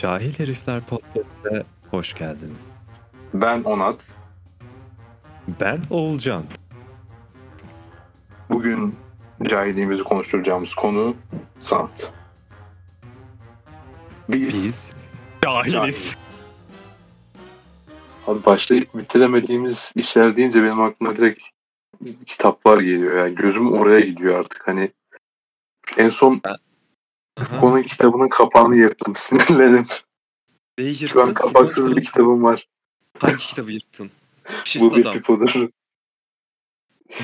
Cahil Herifler Podcast'e hoş geldiniz. Ben Onat. Ben Oğulcan. Bugün cahilliğimizi konuşturacağımız konu sanat. Biz cahiliz. Abi başlayıp bitiremediğimiz işler deyince benim aklıma direkt kitaplar geliyor. Yani gözüm oraya gidiyor artık. Hani en son Foucault'un kitabının kapağını yırttım. Sinirlendim. Neyi yırttın? Şu an kapaksız bir kitabım var. Hangi kitabı yırttın? Bu bir pipodur.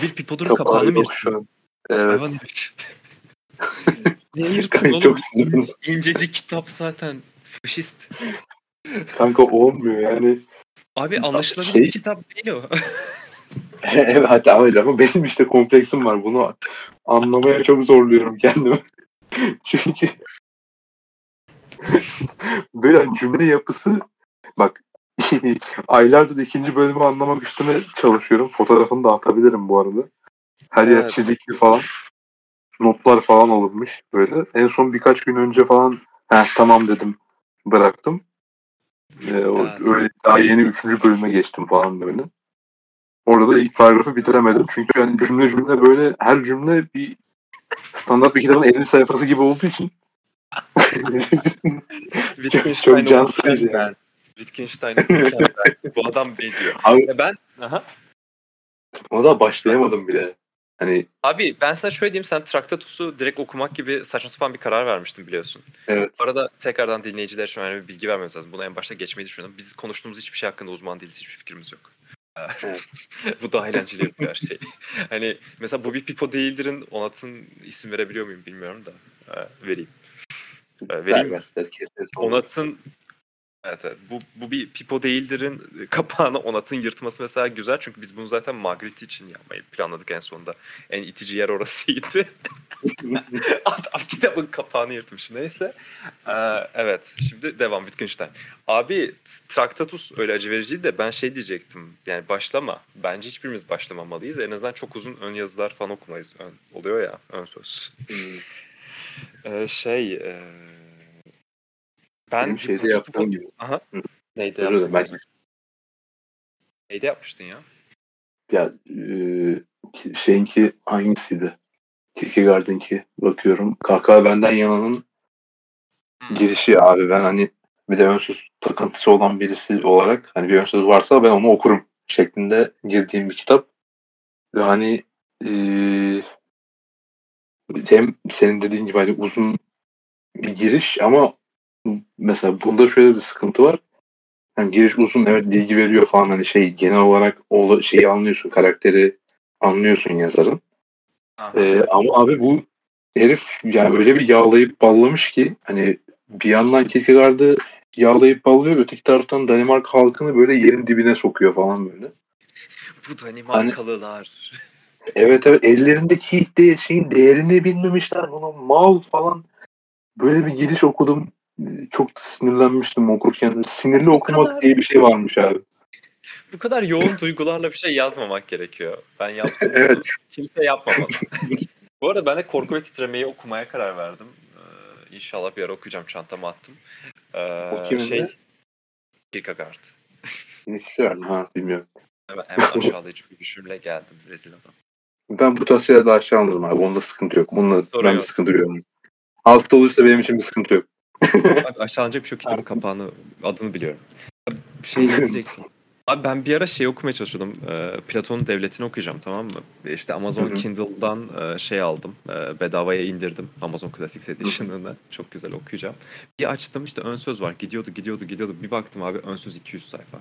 Bir pipodurun kapağını mı yırttın? Evet. Neyi yırttın oğlum? İncecik kitap zaten. Faşist. Kanka olmuyor yani. Abi anlaşılan bir kitap değil o. Evet öyle ama benim işte kompleksim var. Bunu anlamaya çok zorluyorum kendimi. Çünkü böyle cümle yapısı bak aylardır ikinci bölümü anlamak üstüne çalışıyorum. Fotoğrafını da atabilirim bu arada. Her yer çizikli falan. Notlar falan alınmış böyle. En son birkaç gün önce falan tamam dedim bıraktım. Öyle daha yeni 3. bölüme geçtim falan böyle. Orada da ilk paragrafı bitiremedim. Çünkü yani cümle böyle her cümle bir standart bir kitabın 50 sayfası gibi olduğu için çok can sıkıcı yani. Wittgenstein'ın bu adam ne diyor? Abi, ben ona da başlayamadım bile. Hani abi ben sana şöyle diyeyim, sen Tractatus'u direkt okumak gibi saçma sapan bir karar vermiştin biliyorsun. Evet. Bu arada tekrardan dinleyiciler için önemli bir bilgi vermemiz lazım. Buna en başta geçmeyi düşünüyorum. Biz konuştuğumuz hiçbir şey hakkında uzman değiliz, hiçbir fikrimiz yok. Evet. Bu daha eğlenceli yapıyor her şey. Hani mesela bu bir pipo değildir'in Onat'ın isim verebiliyor muyum bilmiyorum da vereyim. Vereyim mi? Onat'ın evet, bu bir pipo değildir'in kapağını Onat'ın yırtması mesela güzel, çünkü biz bunu zaten Magritte için yapmayı planladık en sonunda. En itici yer orasıydı. Adam kitabın kapağını yırtmış. Neyse. Evet. Şimdi devam Wittgenstein. Abi Tractatus öyle acı vericiydi de ben şey diyecektim. Yani başlama. Bence hiçbirimiz başlamamalıyız. En azından çok uzun ön yazılar falan okumayız. Oluyor ya. Ön söz. Ben şeyde yaptığım gibi. Aha. Neydi yaptın? Neydi yapmıştın ya? Ya şeyinki hangisiydi? Kierkegaard'ınki bakıyorum. Kahkaha Benden Yana'nın girişi abi. Ben hani bir de ön söz takıntısı olan birisi olarak hani bir ön söz varsa ben onu okurum şeklinde girdiğim bir kitap. Ve hani hem senin dediğin gibi hani uzun bir giriş ama mesela bunda şöyle bir sıkıntı var. Yani giriş uzun, evet, bilgi veriyor falan, hani şey genel olarak o şeyi anlıyorsun, karakteri anlıyorsun yazarın. Ama abi bu herif yani öyle bir yağlayıp ballamış ki hani bir yandan Kierkegaard'ı yağlayıp ballıyor, öteki taraftan Danimarka halkını böyle yerin dibine sokuyor falan böyle. Bu Danimarkalılar. Hani, evet ellerindeki şeyin değerini bilmemişler, bunu mal falan, böyle bir giriş okudum. Çok sinirlenmiştim okurken. Sinirli okumak kadar, diye bir şey varmış abi. Bu kadar yoğun duygularla bir şey yazmamak gerekiyor. Ben yaptım. Evet. Kimse yapmamalı. Bu arada ben de Korku ve Titremeyi okumaya karar verdim. İnşallah bir ara okuyacağım. Çantama attım. O kimindi? Kierkegaard. Nietzsche. Bilmiyorum. Hemen aşağılayıcı bir düşümle geldim. Rezil adam. Ben bu tasarıya da aşağıladım abi. Onda sıkıntı yok. Bununla ben bir sıkıntı duyuyorum. Altta olursa benim için bir sıkıntı yok. Aşağılanacak birçok kitabın kapağını, adını biliyorum. Bir şey diyecektim. Abi ben bir ara okumaya çalışıyordum. Platon'un Devlet'ini okuyacağım, tamam mı? İşte Amazon Kindle'dan aldım. Bedavaya indirdim. Amazon Classics Edition'ını. Çok güzel okuyacağım. Bir açtım işte ön söz var. Gidiyordu. Bir baktım abi ön söz 200 sayfa.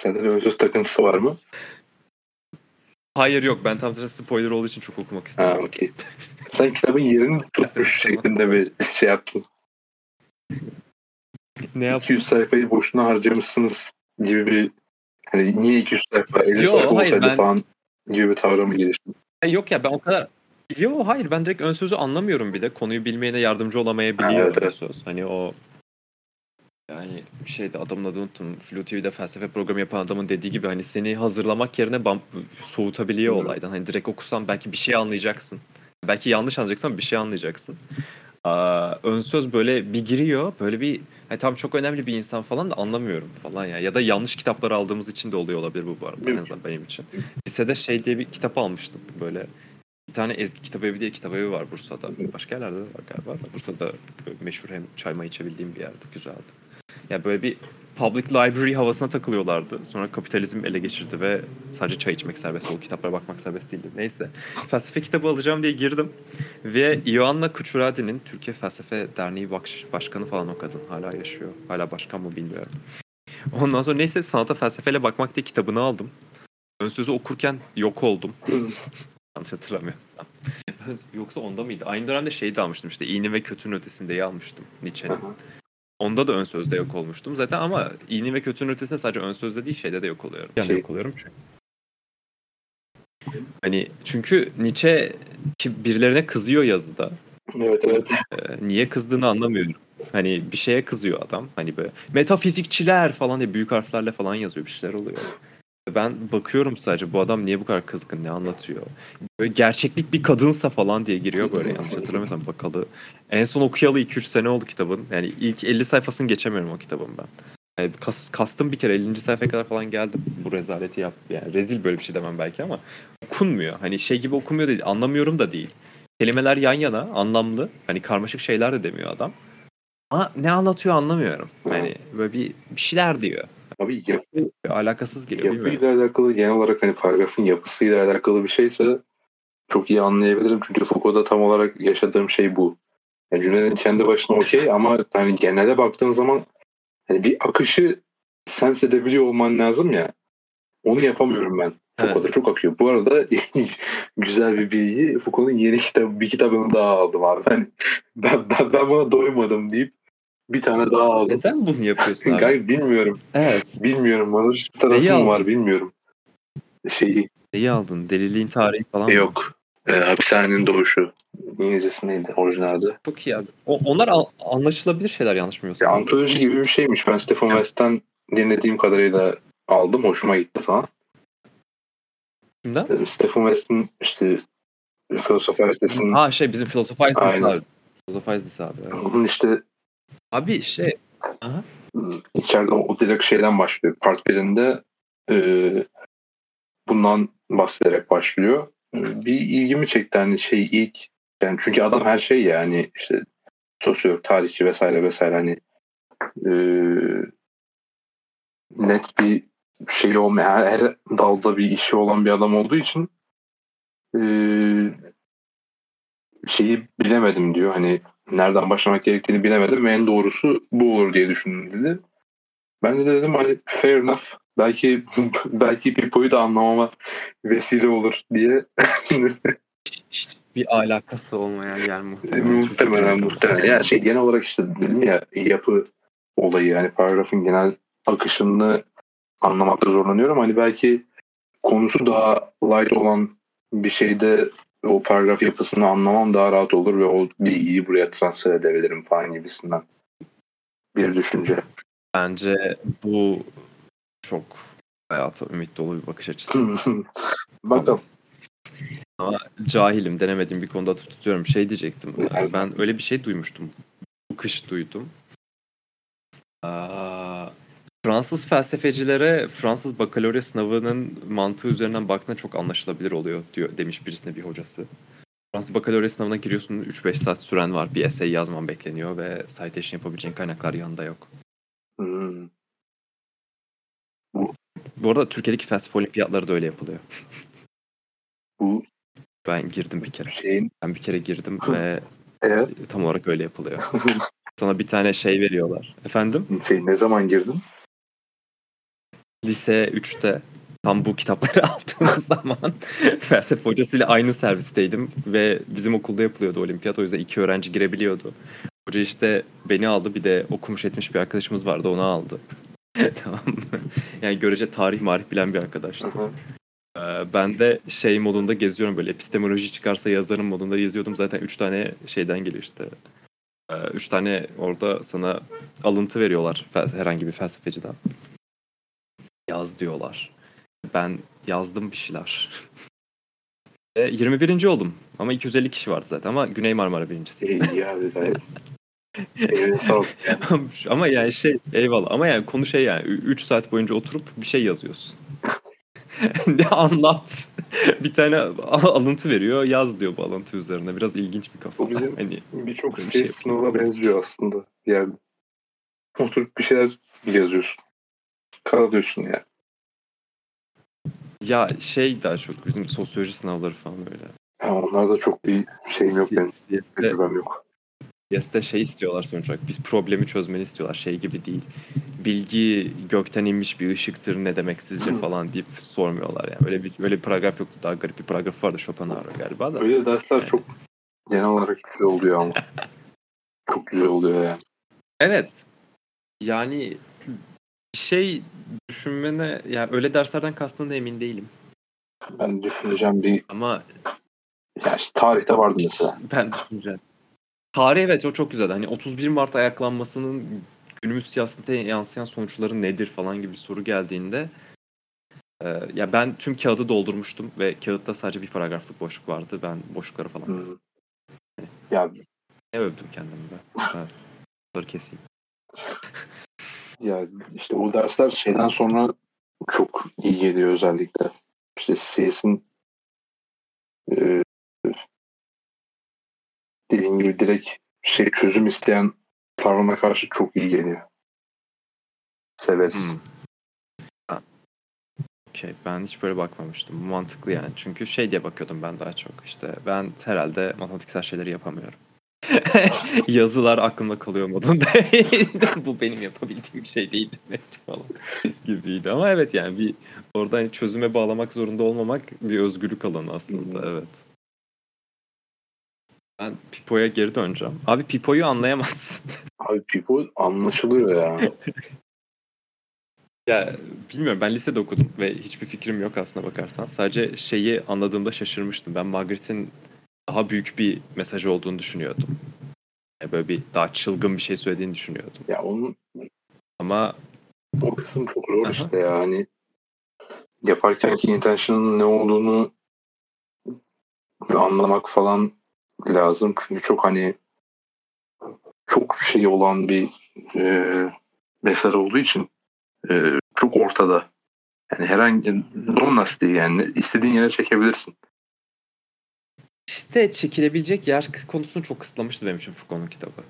Sende de ön söz takıntısı var mı? Hayır, yok. Ben tam spoiler olduğu için çok okumak istedim. Okay. Sen kitabın yerini tutmuş şeklinde bir yaptın. Ne yaptın? 200 sayfayı boşuna harcamışsınız gibi bir, hani niye 200 sayfa, 50 sayfa olsaydı falan gibi bir tavra mı geliştim? Yok ya ben o kadar... Yok hayır, ben direkt ön sözü anlamıyorum bir de. Konuyu bilmeyene yardımcı olamayabiliyor ön söz. Hani o... Yani adamın adını unuttum. Flu TV'de felsefe programı yapan adamın dediği gibi hani seni hazırlamak yerine soğutabiliyor olaydan. Hani direkt okusan belki bir şey anlayacaksın. Belki yanlış anlayacaksın ama bir şey anlayacaksın. ön söz böyle bir giriyor, böyle bir hani tam çok önemli bir insan falan da anlamıyorum falan ya. Ya da yanlış kitaplar aldığımız için de oluyor olabilir bu arada, en azından benim için. Lisede şey diye bir kitap almıştım böyle. Bir tane Ezgi Kitabevi diye kitabevi var Bursa'da. Başka yerlerde de var galiba. Bursa'da meşhur, hem çayma içebildiğim bir yerde. Güzeldi. Yani böyle bir public library havasına takılıyorlardı. Sonra kapitalizm ele geçirdi ve sadece çay içmek serbest oldu. Kitaplara bakmak serbest değildi. Neyse. Felsefe kitabı alacağım diye girdim. Ve Ioanna Kucuradi'nin, Türkiye Felsefe Derneği başkanı falan o kadın. Hala yaşıyor. Hala başkan mı bilmiyorum. Ondan sonra neyse Sanata Felsefeyle Bakmak diye kitabını aldım. Önsözü okurken yok oldum. Yanlış hatırlamıyorsam. Yoksa onda mıydı? Aynı dönemde şeyi de almıştım işte, İyinin ve Kötünün Ötesinde'yi almıştım Nietzsche'nin. Onda da ön sözde yok olmuştum zaten, ama İyinin ve Kötünün Ötesinde sadece ön sözde değil, şeyde de yok oluyorum. Yani yok oluyorum çünkü. Hani çünkü Nietzsche birilerine kızıyor yazıda. Evet. Niye kızdığını anlamıyorum. Hani bir şeye kızıyor adam. Hani böyle metafizikçiler falan diye büyük harflerle falan yazıyor, bir şeyler oluyor. Ben bakıyorum sadece, bu adam niye bu kadar kızgın, ne anlatıyor? Böyle gerçeklik bir kadınsa falan diye giriyor böyle, yanlış hatırlamıyorsam bakalı. En son okuyalı 2-3 sene oldu kitabın. Yani ilk 50 sayfasını geçemiyorum o kitabın ben. Yani kastım bir kere 50. sayfaya kadar falan geldim. Bu rezaleti yap. Yani rezil böyle bir şey demem belki ama okunmuyor. Hani şey gibi okumuyor değil, anlamıyorum da değil. Kelimeler yan yana, anlamlı. Hani karmaşık şeyler de demiyor adam. Ama ne anlatıyor anlamıyorum. Hani böyle bir şeyler diyor. Abi alakasız geliyor. Yapıyla alakalı, genel olarak hani paragrafın yapısıyla alakalı bir şeyse çok iyi anlayabilirim. Çünkü Foucault'da tam olarak yaşadığım şey bu. Yani cümlenin kendi başına okey ama hani genele baktığın zaman hani bir akışı sense edebiliyor olman lazım ya. Onu yapamıyorum ben. Foucault'da çok akıyor. Bu arada güzel bir bilgi. Foucault'un yeni bir kitabını daha aldım abi. Yani ben buna doymadım deyip bir tane daha aldım. Neden bunu yapıyorsun abi? Gayet bilmiyorum. Evet. Bilmiyorum. Bana bir tarafım var, bilmiyorum. Neyi aldın? Deliliğin tarihi falan mı? Yok. Hapishanenin doğuşu. İngilizcesi neydi? Orijinaldi. Çok iyi abi. Onlar anlaşılabilir şeyler, yanlış mı diyorsun? Antoloji gibi bir şeymiş. Ben Stephen West'ten dinlediğim kadarıyla aldım. Hoşuma gitti falan. Kimden? Stephen West'in işte Filosofa Listesi'nin. Ha bizim Filosofa Listesi'nin abi. Filosofa Listesi abi. Yani. Onun işte Aha. İçeride o direkt şeyden başlıyor. Part 1'inde bundan bahsederek başlıyor. Bir ilgimi çekti hani şey ilk. Yani çünkü adam her şey yani işte sosyolog, tarihçi vesaire hani net bir şey olmayan, her dalda bir işi olan bir adam olduğu için şeyi bilemedim diyor. Hani nereden başlamak gerektiğini bilemedim ve en doğrusu bu olur diye düşündüm dedi. Ben de dedim hani fair enough, belki Pipo'yu da anlamama vesile olur diye. Hiç bir alakası olmayan yani muhtemelen. Yani şey genel olarak işte dedim ya, yapı olayı yani paragrafın genel akışını anlamakta zorlanıyorum. Hani belki konusu daha light olan bir şeyde o paragraf yapısını anlamam daha rahat olur ve o bilgiyi buraya transfer edebilirim falan gibisinden bir düşünce. Bence bu çok hayata ümit dolu bir bakış açısı. Bakalım. Ama cahilim, denemediğim bir konuda atıp tutuyorum. Şey diyecektim. Yani ben öyle bir şey duymuştum. Bu kış duydum. Fransız felsefecilere Fransız bakalorya sınavının mantığı üzerinden baktığında çok anlaşılabilir oluyor diyor, demiş birisine bir hocası. Fransız bakalorya sınavına giriyorsun, 3-5 saat süren var, bir essay yazman bekleniyor ve citation yapabileceğin kaynaklar yanında yok. Bu arada Türkiye'deki felsefe olimpiyatları da öyle yapılıyor. Ben girdim bir kere. Ben bir kere girdim ve tam olarak öyle yapılıyor. Sana bir tane şey veriyorlar. Efendim? Ne zaman girdin? Lise 3'te tam bu kitapları aldığım zaman felsefe hocasıyla aynı servisteydim ve bizim okulda yapılıyordu olimpiyat, o yüzden 2 öğrenci girebiliyordu. Hoca işte beni aldı, bir de okumuş etmiş bir arkadaşımız vardı, onu aldı. Tamam mı? Yani görece tarih bilen bir arkadaştı. Ben de şey modunda geziyorum böyle, epistemoloji çıkarsa yazarım modunda geziyordum. Zaten 3 tane şeyden geliyor işte. 3 tane orada sana alıntı veriyorlar herhangi bir felsefeciden. Yaz diyorlar. Ben yazdım bir şeyler. 21. oldum. Ama 250 kişi vardı zaten. Ama Güney Marmara birincisiyim. İyi abi ben. Ama yani şey, eyvallah. Ama yani konu şey yani. 3 saat boyunca oturup bir şey yazıyorsun. Ne anlat. Bir tane alıntı veriyor. Yaz diyor bu alıntı üzerine. Biraz ilginç bir kafa. O bizim hani, birçok şey sınavına benziyor aslında. Yani oturup bir şeyler yazıyorsun. Kalıyorsun yani. Ya şey daha çok bizim sosyoloji sınavları falan öyle. Ha, onlarda çok bir şeyim yok benim. Tecrübem yok. Siyasette şey istiyorlar sonuç olarak. Biz problemi çözmeni istiyorlar. Şey gibi değil. Bilgi gökten inmiş bir ışıktır ne demek sizce falan deyip sormuyorlar yani. Öyle bir paragraf yoktu. Daha garip bir paragraf vardı Schopenhauer galiba da. Öyle dersler yani. Çok genel olarak güzel oluyor ama. Çok güzel oluyor yani. Evet. Yani şey düşünmene ya yani öyle derslerden kastığına emin değilim. Ben düşüneceğim bir ama yani işte tarihte vardı mesela. Ben düşüneceğim. Tarih evet o çok güzel. Hani 31 Mart ayaklanmasının günümüz siyasetine yansıyan sonuçları nedir falan gibi bir soru geldiğinde ya ben tüm kağıdı doldurmuştum ve kağıtta sadece bir paragraflık boşluk vardı. Ben boşlukları falan yazdım. Ya ne övdüm kendimi ben. Evet. Bunları keseyim. Ya işte o dersler şeyden sonra çok iyi geliyor özellikle. İşte CS'in dediğim gibi direkt şey çözüm isteyen tavrına karşı çok iyi geliyor. Severiz. Okay, ben hiç böyle bakmamıştım. Mantıklı yani. Çünkü şey diye bakıyordum ben daha çok işte. Ben herhalde matematiksel şeyleri yapamıyorum. Yazılar aklımda kalıyor modunda. Bu benim yapabildiğim bir şey değil falan gibiydi. Ama evet yani bir orada hani çözüme bağlamak zorunda olmamak bir özgürlük alanı aslında. Evet. Ben Pipo'ya geri döneceğim. Abi Pipo'yu anlayamazsın. Abi Pipo anlaşılıyor ya. Ya bilmiyorum ben lisede okudum ve hiçbir fikrim yok aslına bakarsan. Sadece şeyi anladığımda şaşırmıştım. Ben Magritte'in daha büyük bir mesajı olduğunu düşünüyordum. Yani böyle bir daha çılgın bir şey söylediğini düşünüyordum. Ya onun ama o kısım çok zor işte yani. Yaparkenki intention'ın ne olduğunu anlamak falan lazım. Çünkü çok hani çok şey olan bir mesaj olduğu için çok ortada. Yani herhangi non-nasty yani istediğin yere çekebilirsin. İşte çekilebilecek yer konusunu çok kısıtlamıştı benim için Foucault'un kitabı.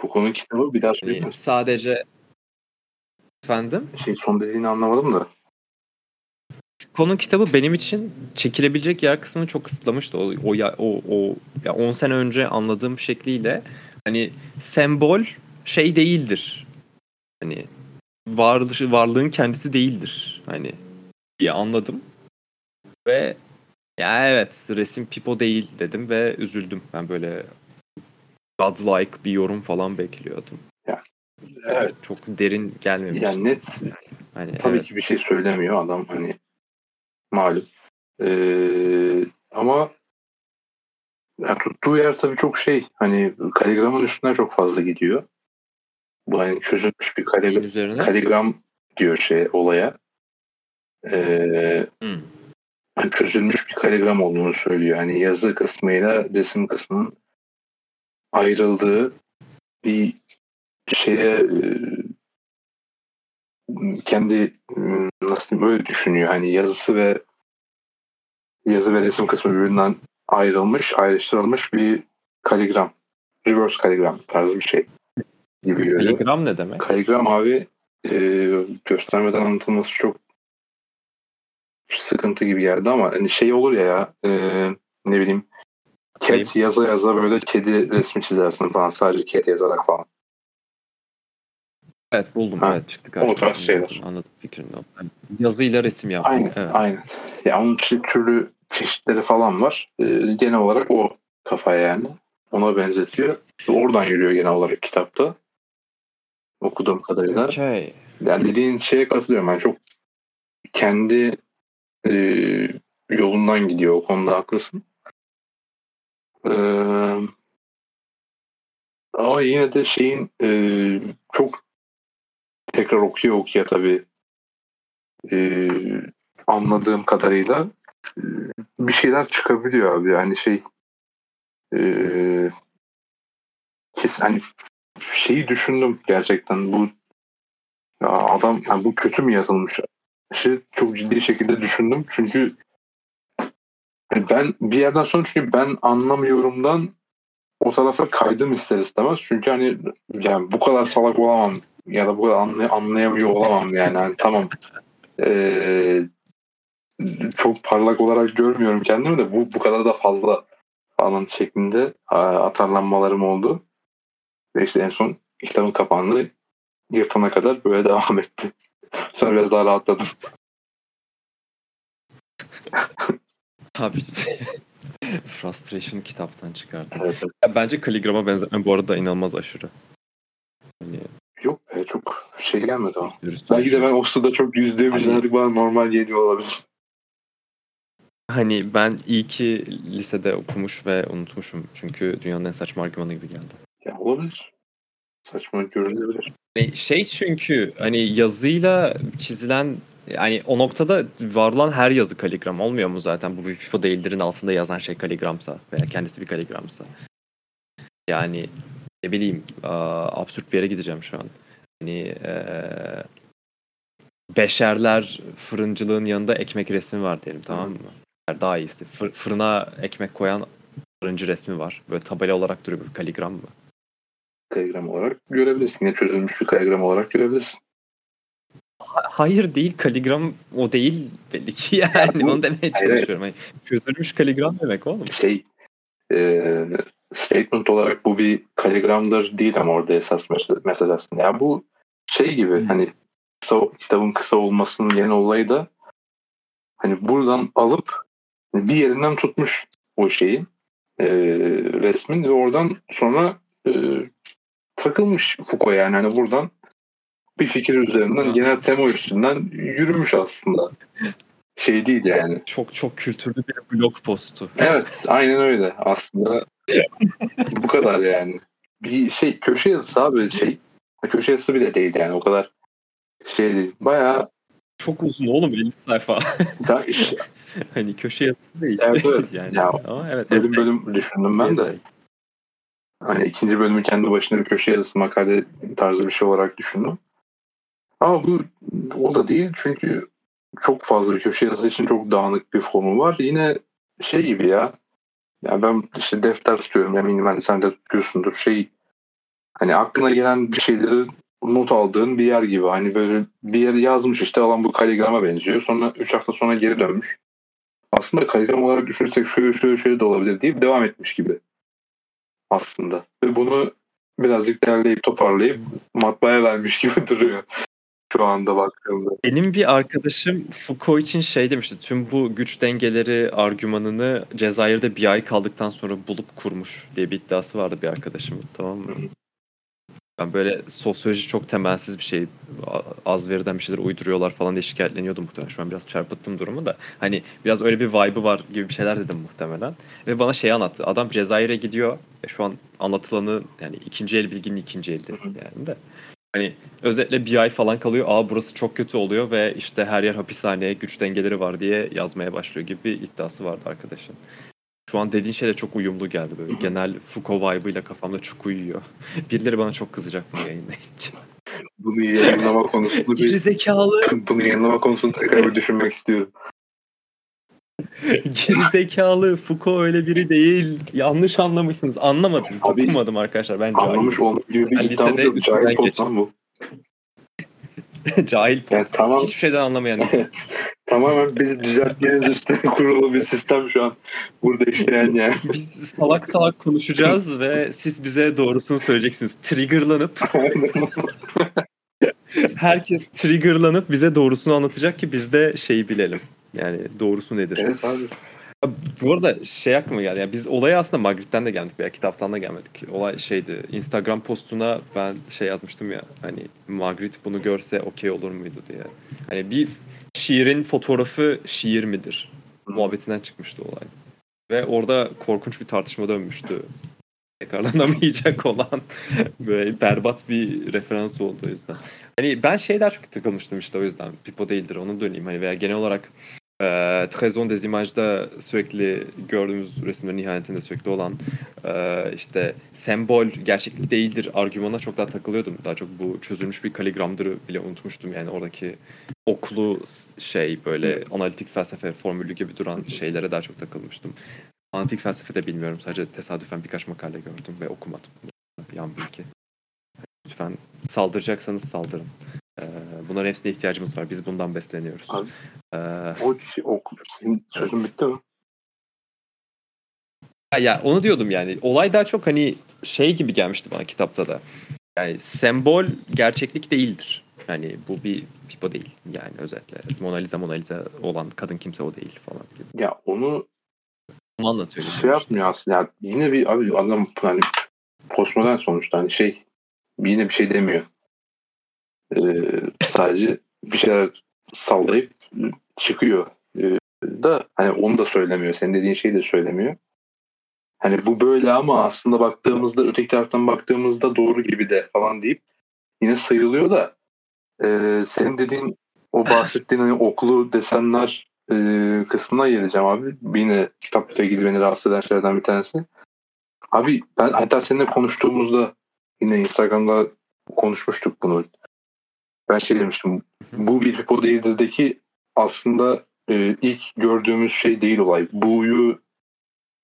Foucault'un kitabı bir daha söyleyeyim. Sadece efendim? Şey, son dediğini anlamadım da. Foucault'un kitabı benim için çekilebilecek yer kısmını çok kısıtlamıştı. O ya 10 sene önce anladığım şekliyle hani sembol şey değildir. Hani varlığın kendisi değildir. Hani diye anladım. Ve ya evet resim Pipo değil dedim ve üzüldüm. Ben böyle godlike bir yorum falan bekliyordum. Ya, evet. Çok derin gelmemişti. Yani net hani, tabii evet. Ki bir şey söylemiyor adam hani malum. Ama yani tuttuğu yer tabii çok şey hani kaligramın üstüne çok fazla gidiyor. Bu hani çözülmüş bir kaligram diyor şey olaya. Çözülmüş bir kaligram olduğunu söylüyor. Yani yazı kısmıyla resim kısmının ayrıldığı bir şeye kendi nasıl diyeyim öyle düşünüyor. Hani yazı ve resim kısmı birbirinden ayrıştırılmış bir kaligram. Reverse kaligram tarzı bir şey gibi görüyorum. Kaligram ne demek? Kaligram abi göstermeden anlatılması çok sıkıntı gibi geldi ama hani şey olur ya ne bileyim cat yaza böyle kedi resmi çizersin falan sadece cat yazarak falan. Evet buldum. Ha. Evet çıktı karşıma. O tarz şeyler. Anladım fikrini. Yani yazıyla resim yapmak. Aynen. Evet. Aynen. Ya onun türlü çeşitleri falan var. Genel olarak o kafaya yani. Ona benzetiyor. Oradan yürüyor genel olarak kitapta. Okuduğum kadarıyla. Okay. Yani dediğin şeye katılıyorum. Yani çok kendi yolundan gidiyor. O konuda haklısın. Ama yine de şeyin çok tekrar okuya tabii anladığım kadarıyla bir şeyler çıkabiliyor abi. Yani şeyi düşündüm gerçekten, bu ya adam yani bu kötü mü yazılmış? Çok ciddi şekilde düşündüm. Çünkü ben bir yerden sonra ben anlamıyorumdan o tarafa kaydım ister istemez. Çünkü yani bu kadar salak olamam ya da bu kadar anlayamıyor olamam yani. Tamam. Çok parlak olarak görmüyorum kendimi de bu kadar da fazla falan şeklinde atarlanmalarım oldu. Ve en son kitabın kapağını yırtana kadar böyle devam etti. Sonra biraz daha rahatladım. Abi Frustration kitaptan çıkardım. Evet. Ya bence kaligrama benzeyen bu arada inanılmaz aşırı. Yok be, çok şey gelmedi ama. Belki de ben Oxford'da çok %100 bana normal geliyor olabilir. Hani ben iyi ki lisede okumuş ve unutmuşum. Çünkü dünyanın en saçma argümanı gibi geldi. Ya olabilir. Saçma görünebilir. Çünkü hani yazıyla çizilen, yani o noktada var olan her yazı kaligram olmuyor mu zaten? Bu büyük bir değildirin altında yazan şey kaligramsa veya kendisi bir kaligramsa. Yani ne bileyim, absürt bir yere gideceğim şu an. Hani beşerler fırıncılığın yanında ekmek resmi var diyelim, tamam mı? Daha iyisi. Fırına ekmek koyan fırıncı resmi var. Böyle tabela olarak duruyor, bir kaligram mı? Kaligram olarak görebilirsin. Yine çözülmüş bir kaligram olarak görebilirsin. Hayır değil. Kaligram o değil belli ki yani. Onu demeye çalışıyorum. Hayır. Çözülmüş kaligram demek oğlum. Statement olarak bu bir kaligramdır değil ama orada esas mesaj aslında. Yani bu gibi hani kitabın kısa olmasının yeni olayı da hani buradan alıp bir yerinden tutmuş o şeyi resmin ve oradan sonra takılmış Foucault yani. Hani buradan bir fikir üzerinden, genel tema üstünden yürümüş aslında. Değil yani. Çok çok kültürlü bir blog postu. Evet, aynen öyle aslında. Bu kadar yani. Bir köşe yazısı abi, köşe yazısı bile değil yani, o kadar değil. Bayağı çok uzun oğlum, 50 sayfa. Hani köşe yazısı değil. Evet. Yani. Ya, ama evet, bölüm düşündüm ben de. Hani ikinci bölümü kendi başına bir köşe yazısı, makale tarzı bir şey olarak düşündüm. Ama bu o da değil, çünkü çok fazla köşe yazısı için çok dağınık bir formu var. Yine gibi ya. Yani ben defter tutuyorum, eminim ben sen de tutuyorsundur. Hani aklına gelen bir şeyleri not aldığın bir yer gibi. Hani böyle bir yer yazmış, alan bu kaligrama benziyor. Sonra 3 hafta sonra geri dönmüş. Aslında kaligram olarak düşünürsek şöyle de olabilir deyip devam etmiş gibi. Aslında. Ve bunu birazcık derleyip toparlayıp matbaaya vermiş gibi duruyor. Şu anda baktığımda. Benim bir arkadaşım Foucault için demişti. Tüm bu güç dengeleri argümanını Cezayir'de bir ay kaldıktan sonra bulup kurmuş diye bir iddiası vardı bir arkadaşımın. Tamam mı? Ben böyle sosyoloji çok temelsiz bir şey, az veriden bir şeyler uyduruyorlar falan diye şikayetleniyordum muhtemelen. Şu an biraz çarpıttım durumu da. Hani biraz öyle bir vibe'ı var gibi bir şeyler dedim muhtemelen. Ve bana anlattı. Adam Cezayir'e gidiyor. Şu an anlatılanı yani ikinci el bilginin ikinci eli yani de. Hani özetle bir ay falan kalıyor. Burası çok kötü oluyor ve her yer hapishaneye, güç dengeleri var diye yazmaya başlıyor gibi bir iddiası vardı arkadaşın. Şu an dediğin şeyle çok uyumlu geldi böyle. Genel Foucault vibe'ıyla kafamda çok uyuyor. Birileri bana çok kızacak bunu yayınlayınca. Bunu yayınlama konusunda Bunu yayınlama konusunda tekrar bir düşünmek istiyorum. Gerizekalı, Foucault öyle biri değil. Yanlış anlamışsınız. Anlamadım arkadaşlar. Ben anlamış oldum. Ben lisede üstünden geçtim. Bu. Cahil pot. Yani, tamam. Hiçbir şeyden anlamayan insan. Tamamen bizi düzeltmeniz üstüne kurulu bir sistem şu an burada işleyen yani. Biz salak salak konuşacağız ve siz bize doğrusunu söyleyeceksiniz. Triggerlanıp herkes triggerlanıp bize doğrusunu anlatacak ki biz de bilelim. Yani doğrusu nedir? Evet abi. Bu arada aklıma geldi. Yani biz olaya aslında Magritte'den de gelmedik veya kitaptan da gelmedik. Olay Instagram postuna ben yazmıştım ya. Hani Magritte bunu görse okey olur muydu diye. Hani bir şiirin fotoğrafı şiir midir? Muhabbetinden çıkmıştı olay. Ve orada korkunç bir tartışma dönmüştü. Tekrarlanamayacak olan böyle berbat bir referans oldu o yüzden. Hani ben daha çok takılmıştım o yüzden. Pipo değildir, onu döneyim. Veya genel olarak Trezon des imajda sürekli gördüğümüz resimlerin nihayetinde sürekli olan işte sembol gerçeklik değildir argümana çok daha takılıyordum. Daha çok bu çözülmüş bir kaligramdır bile unutmuştum. Yani oradaki oklu şey böyle analitik felsefe formülü gibi duran şeylere daha çok takılmıştım. Antik felsefe de bilmiyorum. Sadece tesadüfen birkaç makale gördüm ve okumadım. Yan bilgi. Lütfen saldıracaksanız saldırın. Bunların hepsine ihtiyacımız var. Biz bundan besleniyoruz. Abi, sözüm bitti mi? Ya onu diyordum yani. Olay daha çok hani şey gibi gelmişti bana kitapta da. Yani sembol gerçeklik değildir. Yani bu bir pipo değil. Yani özetle Mona Lisa olan kadın kimse o değil falan gibi. Ya onu anlatıyor. Şey yapmıyor aslında. Yani yine bir abi adam hani postmodern sonuçta hani şey yine bir şey demiyor. Sadece bir şeyler sallayıp çıkıyor da hani onu da söylemiyor. Senin dediğin şeyi de söylemiyor. Hani bu böyle ama aslında baktığımızda öteki taraftan baktığımızda doğru gibi de falan deyip yine sayılıyor da senin dediğin o bahsettiğin hani oklu desenler kısmına geleceğim abi. Yine kitapla ilgili beni rahatsız eden şeylerden bir tanesi. Abi ben hatta seninle konuştuğumuzda yine Instagram'da konuşmuştuk bunu. Ben şey demiştim, bu bir pipo değildir'deki aslında ilk gördüğümüz şey değil olay.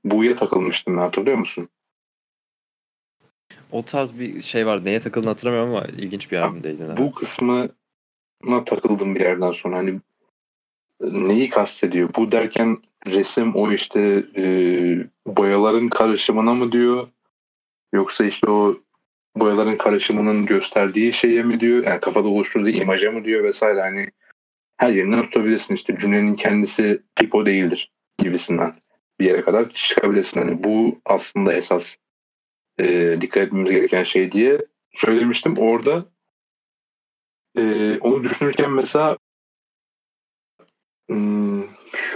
Bu'ya takılmıştım, hatırlıyor musun? O tarz bir şey vardı. Neye takıldığını hatırlamıyorum ama ilginç bir yerindeydi. Bu kısmına takıldım bir yerden sonra. Hani neyi kastediyor? Bu derken resim o işte boyaların karışımına mı diyor? Yoksa işte o boyaların karışımının gösterdiği şeye mi diyor? Yani kafada oluşturduğu imaja mı diyor vesaire. Hani her yerinden tutabilirsin işte cümlenin kendisi pipo değildir gibisinden bir yere kadar çıkabilirsin. Hani bu aslında esas dikkat etmemiz gereken şey diye söylemiştim. Orada onu düşünürken mesela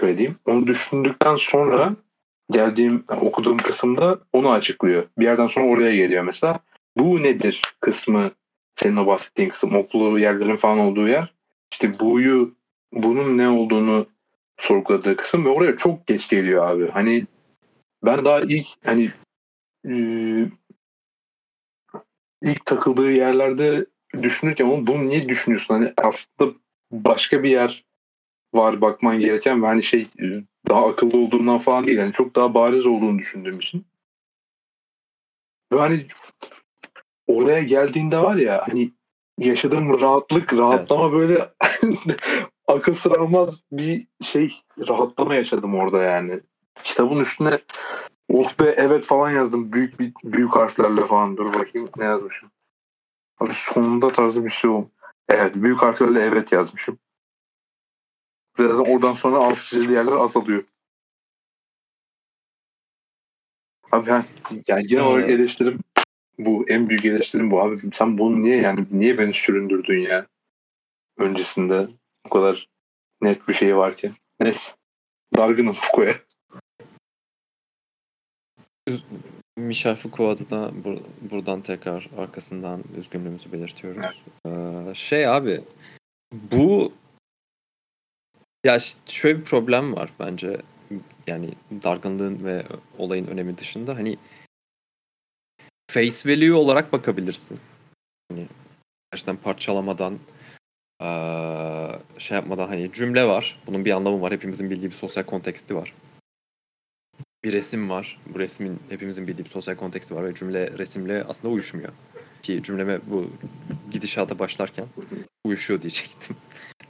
şöyle diyeyim. Onu düşündükten sonra okuduğum kısımda onu açıklıyor. Bir yerden sonra oraya geliyor mesela. Bu nedir kısmı, senin o bahsettiğin kısım, okulu yerlerin falan olduğu yer. İşte bunun ne olduğunu sorguladığı kısım ve oraya çok geç geliyor abi. Hani ben daha ilk hani ilk takıldığı yerlerde düşünürken oğlum bunu niye düşünüyorsun? Hani aslında başka bir yer var bakman gereken ve hani şey daha akıllı olduğundan falan değil. Hani çok daha bariz olduğunu düşündüğüm için. Ve hani oraya geldiğinde var ya hani yaşadığım rahatlama böyle akıl sır almaz bir şey rahatlama yaşadım orada yani. Kitabın üstüne oh be evet falan yazdım büyük harflerle falan, dur bakayım ne yazmışım. Abi sonunda tarzı bir şey oldu. Evet büyük harflerle evet yazmışım. Zaten oradan sonra alt çizili yerler azalıyor. Abi yani genel olarak eleştirim bu, en büyük eleştirim bu abi. Sen bunu niye yani niye beni süründürdün ya? Öncesinde bu kadar net bir şey var ki. Neyse. Dargınım Foucault'a. Michel Foucault adına buradan tekrar arkasından üzgünlüğümüzü belirtiyoruz. Evet. Abi bu ya şöyle bir problem var bence. Yani dargınlığın ve olayın önemi dışında hani face value olarak bakabilirsin. Yani gerçekten parçalamadan şey yapmadan hani cümle var. Bunun bir anlamı var. Hepimizin bildiği bir sosyal konteksti var. Bir resim var. Bu resmin hepimizin bildiği bir sosyal konteksti var ve cümle resimle aslında uyuşmuyor. Ki cümleme bu gidişata başlarken uyuşuyor diyecektim.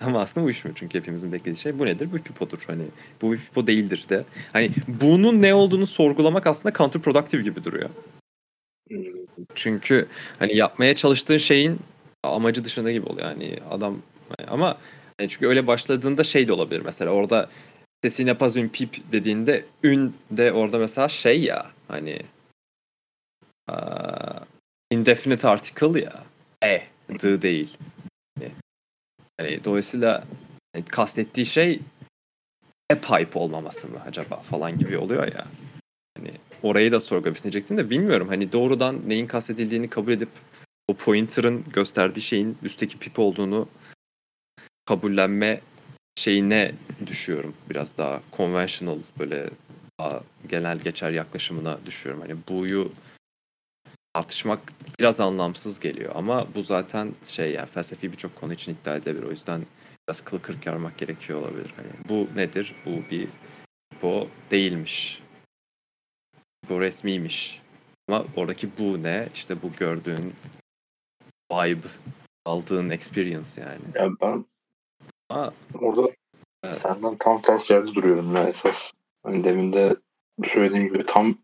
Ama aslında uyuşmuyor çünkü hepimizin beklediği şey bu nedir? Bu pipodur. Hani bu bir pipo değildir de. Hani bunun ne olduğunu sorgulamak aslında counterproductive gibi duruyor. Çünkü hani yapmaya çalıştığın şeyin amacı dışında gibi oluyor yani adam ama yani çünkü öyle başladığında şey de olabilir mesela orada sesine pas ün pip dediğinde ün de orada mesela şey ya hani indefinite article ya the değil yani dolayısıyla yani kastettiği şey pipe olmaması mı acaba falan gibi oluyor ya. Orayı da sorgulayabilecektim de bilmiyorum. Hani doğrudan neyin kastedildiğini kabul edip o pointer'ın gösterdiği şeyin üstteki pipo olduğunu kabullenme şeyine düşüyorum. Biraz daha conventional, böyle daha genel geçer yaklaşımına düşüyorum. Hani bu'yu tartışmak biraz anlamsız geliyor ama bu zaten şey, yani felsefi birçok konu için iddia edilebilir. O yüzden biraz kılı kırk yarmak gerekiyor olabilir. Hani bu nedir? Bu bir bu değilmiş. Bu resmiymiş. Ama oradaki bu ne? İşte bu gördüğün vibe, aldığın experience yani. Ya ben orada evet, senden tam ters yerde duruyorum ya esas. Hani demin de söylediğim gibi tam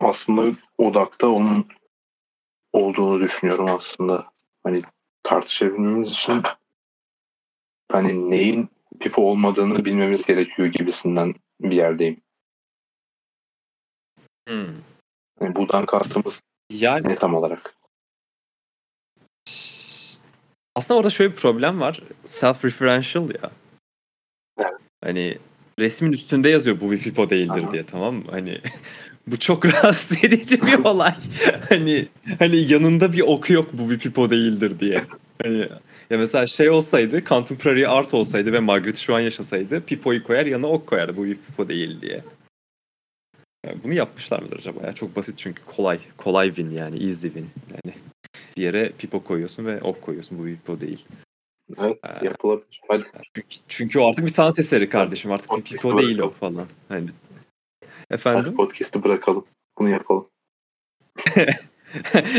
aslında odakta onun olduğunu düşünüyorum aslında. Hani tartışabilmemiz için hani neyin pipo olmadığını bilmemiz gerekiyor gibisinden bir yerdeyim. Yani buradan kastımız yani, ne tam olarak? Aslında orada şöyle bir problem var. Self-referential ya. Evet. Hani resmin üstünde yazıyor bu bir pipo değildir aha, diye, tamam mı? Hani bu çok rahatsız edici bir olay. hani yanında bir oku yok bu bir pipo değildir diye. Hani ya mesela şey olsaydı, contemporary art olsaydı ve Magritte şu an yaşasaydı, pipoyu koyar yanına ok koyardı bu bir pipo değil diye. Yani bunu yapmışlar mıdır acaba? Ya çok basit çünkü, kolay win yani, easy win yani. Bir yere pipo koyuyorsun ve ok koyuyorsun, bu bir pipo değil. Evet, yapılabilir. Hadi. Çünkü o artık bir sanat eseri kardeşim, artık podcast bir pipo değil o falan. Hani. Efendim? Hadi podcast'ı bırakalım, bunu yapalım.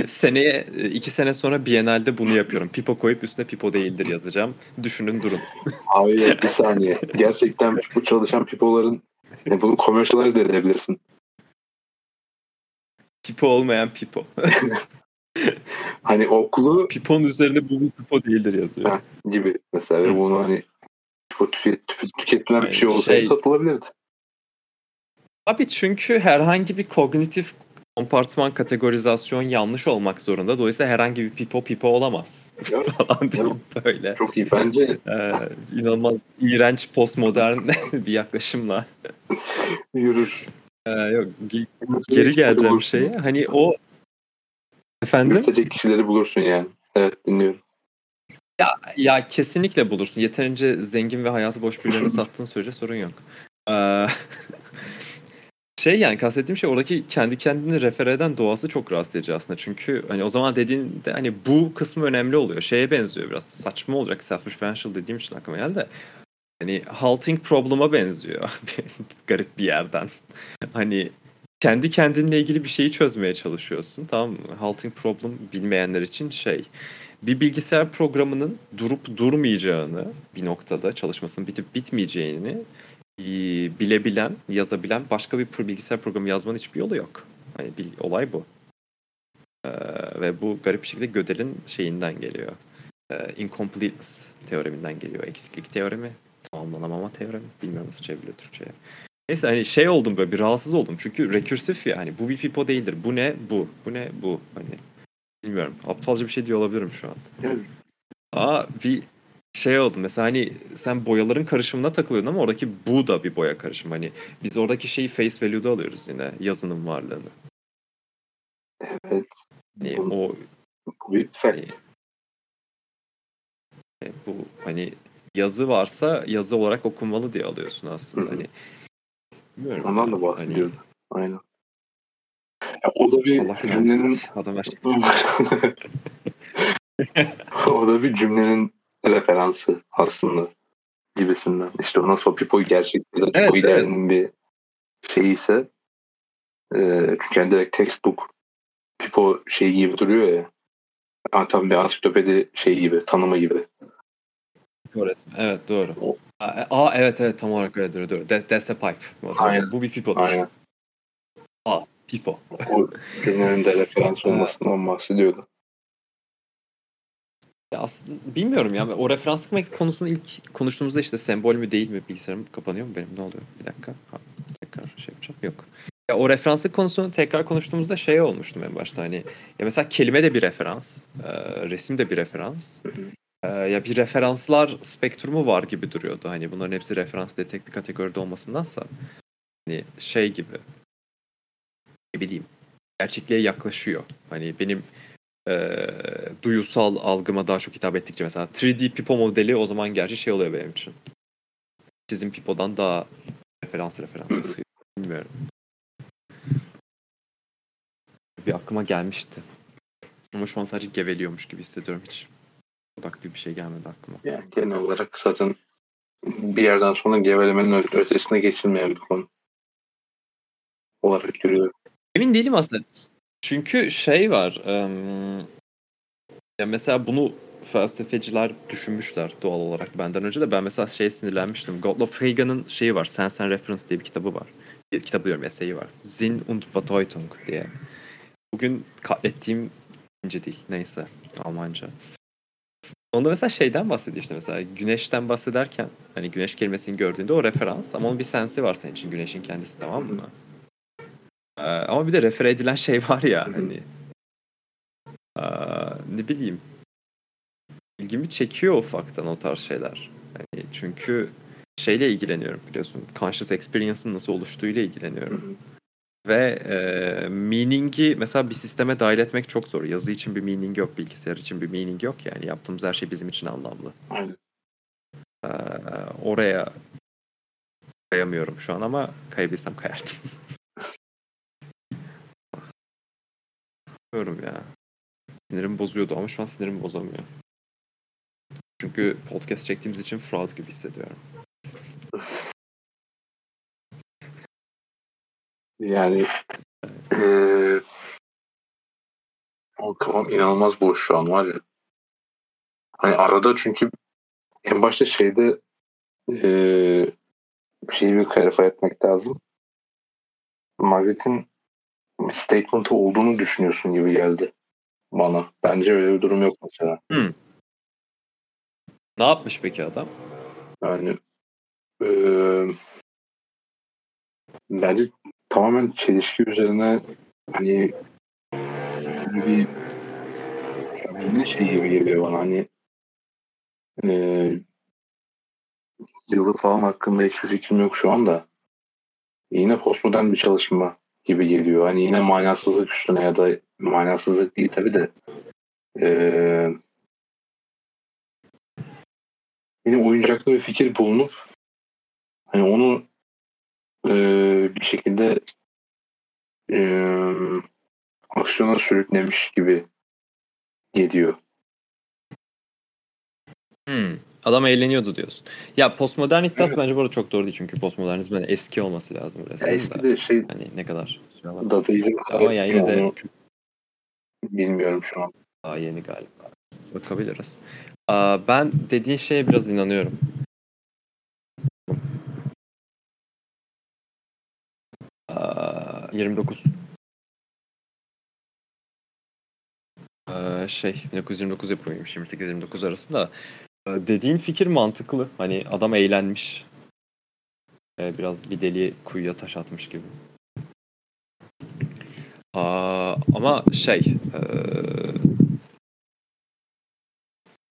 Seneye, 2 sene sonra Biennale'de bunu yapıyorum. Pipo koyup üstüne pipo değildir yazacağım. Düşünün durun. Abi bir saniye. Gerçekten bu çalışan pipoların bunu commercialize edebilirsin. Pipo olmayan pipo. Hani oklu piponun üzerinde bu pipo değildir yazıyor. Ha, gibi mesela bunu hani tüketilen bir şey olsaydı satılabilirdi. Abi çünkü herhangi bir kognitif kompartman kategorizasyon yanlış olmak zorunda. Dolayısıyla herhangi bir pipo olamaz. Ya, falan diyorum böyle. Çok iyi bence. İnanılmaz iğrenç postmodern bir yaklaşımla yürür. Yok geri geleceğim şeye. Hani o efendim. Yürütecek kişileri bulursun yani. Evet, dinliyorum. Ya kesinlikle bulursun. Yeterince zengin ve hayatı boş birilerine sattığın sürece sorun yok. Yani kastettiğim şey, oradaki kendi kendini refer eden doğası çok rahatsız edici aslında. Çünkü hani o zaman dediğinde hani bu kısmı önemli oluyor. Şeye benziyor biraz. Saçma olacak, self-referential dediğim için aklıma geldi de. Hani halting problem'a benziyor. Garip bir yerden. Hani kendi kendinle ilgili bir şeyi çözmeye çalışıyorsun. Tamam mı? Halting problem bilmeyenler için şey, bir bilgisayar programının durup durmayacağını, bir noktada çalışmasının bitip bitmeyeceğini bilebilen, yazabilen başka bir bilgisayar programı yazmanın hiçbir yolu yok. Hani olay bu. Ve bu garip bir şekilde Gödel'in şeyinden geliyor. Incompleteness teoreminden geliyor. Eksiklik teoremi, tamamlanamama teoremi. Bilmiyorum nasıl çeviriyor Türkçe'ye. Neyse hani şey oldum, böyle bir rahatsız oldum. Çünkü rekürsif ya, hani bu bir pipo değildir. Bu ne? Bu. Bu ne? Bu. Hani bilmiyorum. Aptalca bir şey diyor olabilirim şu an. Evet. Bir şey oldu mesela, hani sen boyaların karışımına takılıyordun ama oradaki bu da bir boya karışımı. Hani biz oradaki şeyi face value'da alıyoruz yine, yazının varlığını. Evet. Bu hani yazı varsa yazı olarak okunmalı diye alıyorsun aslında. Hani ondan da bahsediyorum. Hani, aynen. Ya, o da bir cümlenin o da bir cümlenin referansı aslında gibisinden. İşte o nasıl pipo gerçekten evet, pipo idealinin evet, bir şeyi ise çünkü yani direkt textbook pipo şey gibi duruyor ya. Yani tabii bir ansiklopedi şey gibi, tanımı gibi. Evet, doğru. O. Evet tam olarak öyle duruyor. Doğru. That's a pipe. Aynen. Bu bir pipodur. Aynen. Pipo. O cümlenin de referans olmasından bahsediyordu. Ya aslında bilmiyorum ya. O referanslık konusunu ilk konuştuğumuzda işte sembol mü değil mi, bilgisayarım kapanıyor mu benim, ne oluyor? Bir dakika. Tekrar şey yapacağım. Yok. Ya o referanslık konusunu tekrar konuştuğumuzda şey olmuştum en başta, hani ya mesela kelime de bir referans, resim de bir referans. Ya bir referanslar spektrumu var gibi duruyordu. Hani bunların hepsi referans diye tek bir kategoride olmasındansa hani şey gibi. Ne bileyim. Gerçekliğe yaklaşıyor. Hani benim duyusal algıma daha çok hitap ettikçe mesela 3D pipo modeli o zaman gerçi şey oluyor benim için. Çizim Pipo'dan daha referans bilmiyorum. Bir aklıma gelmişti. Ama şu an sadece geveliyormuş gibi hissediyorum. Hiç odaklı bir şey gelmedi aklıma. Yani genel olarak zaten bir yerden sonra gevelemenin ötesine geçilmeyen bir konu olarak görüyorum. Emin değilim aslında. Çünkü şey var. Ya mesela bunu felsefeciler düşünmüşler doğal olarak benden önce de. Ben mesela sinirlenmiştim. Gottlob Frege'nin şeyi var. Sense and Reference diye bir kitabı var. Kitabı diyorum, eseyi var. Sinn und Bedeutung diye. Bugün katlettiğim ince değil. Neyse. Almanca. Onda mesela şeyden bahsediyor işte mesela. Güneşten bahsederken hani güneş kelimesini gördüğünde o referans ama onun bir sensi var senin için. Güneşin kendisi, tamam mı? Ama bir de refer edilen şey var ya hani. Ne bileyim. İlgimi çekiyor ufaktan o tarz şeyler. Yani çünkü şeyle ilgileniyorum biliyorsun. Conscious experience'ın nasıl oluştuğuyla ilgileniyorum. Ve meaning'i mesela bir sisteme dahil etmek çok zor. Yazı için bir meaning yok, bilgisayar için bir meaning yok. Yani yaptığımız her şey bizim için anlamlı. Oraya kayamıyorum şu an ama kayabilsem kayardım. Bilmiyorum ya. Sinirimi bozuyordu ama şu an sinirimi bozamıyor. Çünkü podcast çektiğimiz için fraud gibi hissediyorum. Yani o kafam inanılmaz boş şu an var ya. Hani arada çünkü en başta şeyde şeyi bir karifa etmek lazım. Magritte'in statement'ı olduğunu düşünüyorsun gibi geldi bana. Bence öyle bir durum yok mesela. Ne yapmış peki adam? Yani bence tamamen çelişki üzerine hani bir şey gibi geliyor bana hani yılı falan hakkında hiçbir fikrim yok şu anda. Yine postmodern bir çalışma gibi geliyor. Hani yine manasızlık üstüne ya da manasızlık değil tabii de yine oyuncaklı bir fikir bulunup hani onu bir şekilde aksiyona sürüklemiş gibi geliyor. Adam eğleniyordu diyorsun. Ya postmodern iddiası bence bu arada çok doğru değil çünkü postmodernizmin eski olması lazım resmen. Eski de şey hani ne kadar? Dadaizm ama yani yine de bilmiyorum şu an. Daha yeni galiba. Bakabiliriz. Ben dediğin şeye biraz inanıyorum. Şey 1929 yapıyormuş 28-29 arasında. Dediğin fikir mantıklı. Hani adam eğlenmiş. Biraz bir deli kuyuya taş atmış gibi. Ama şey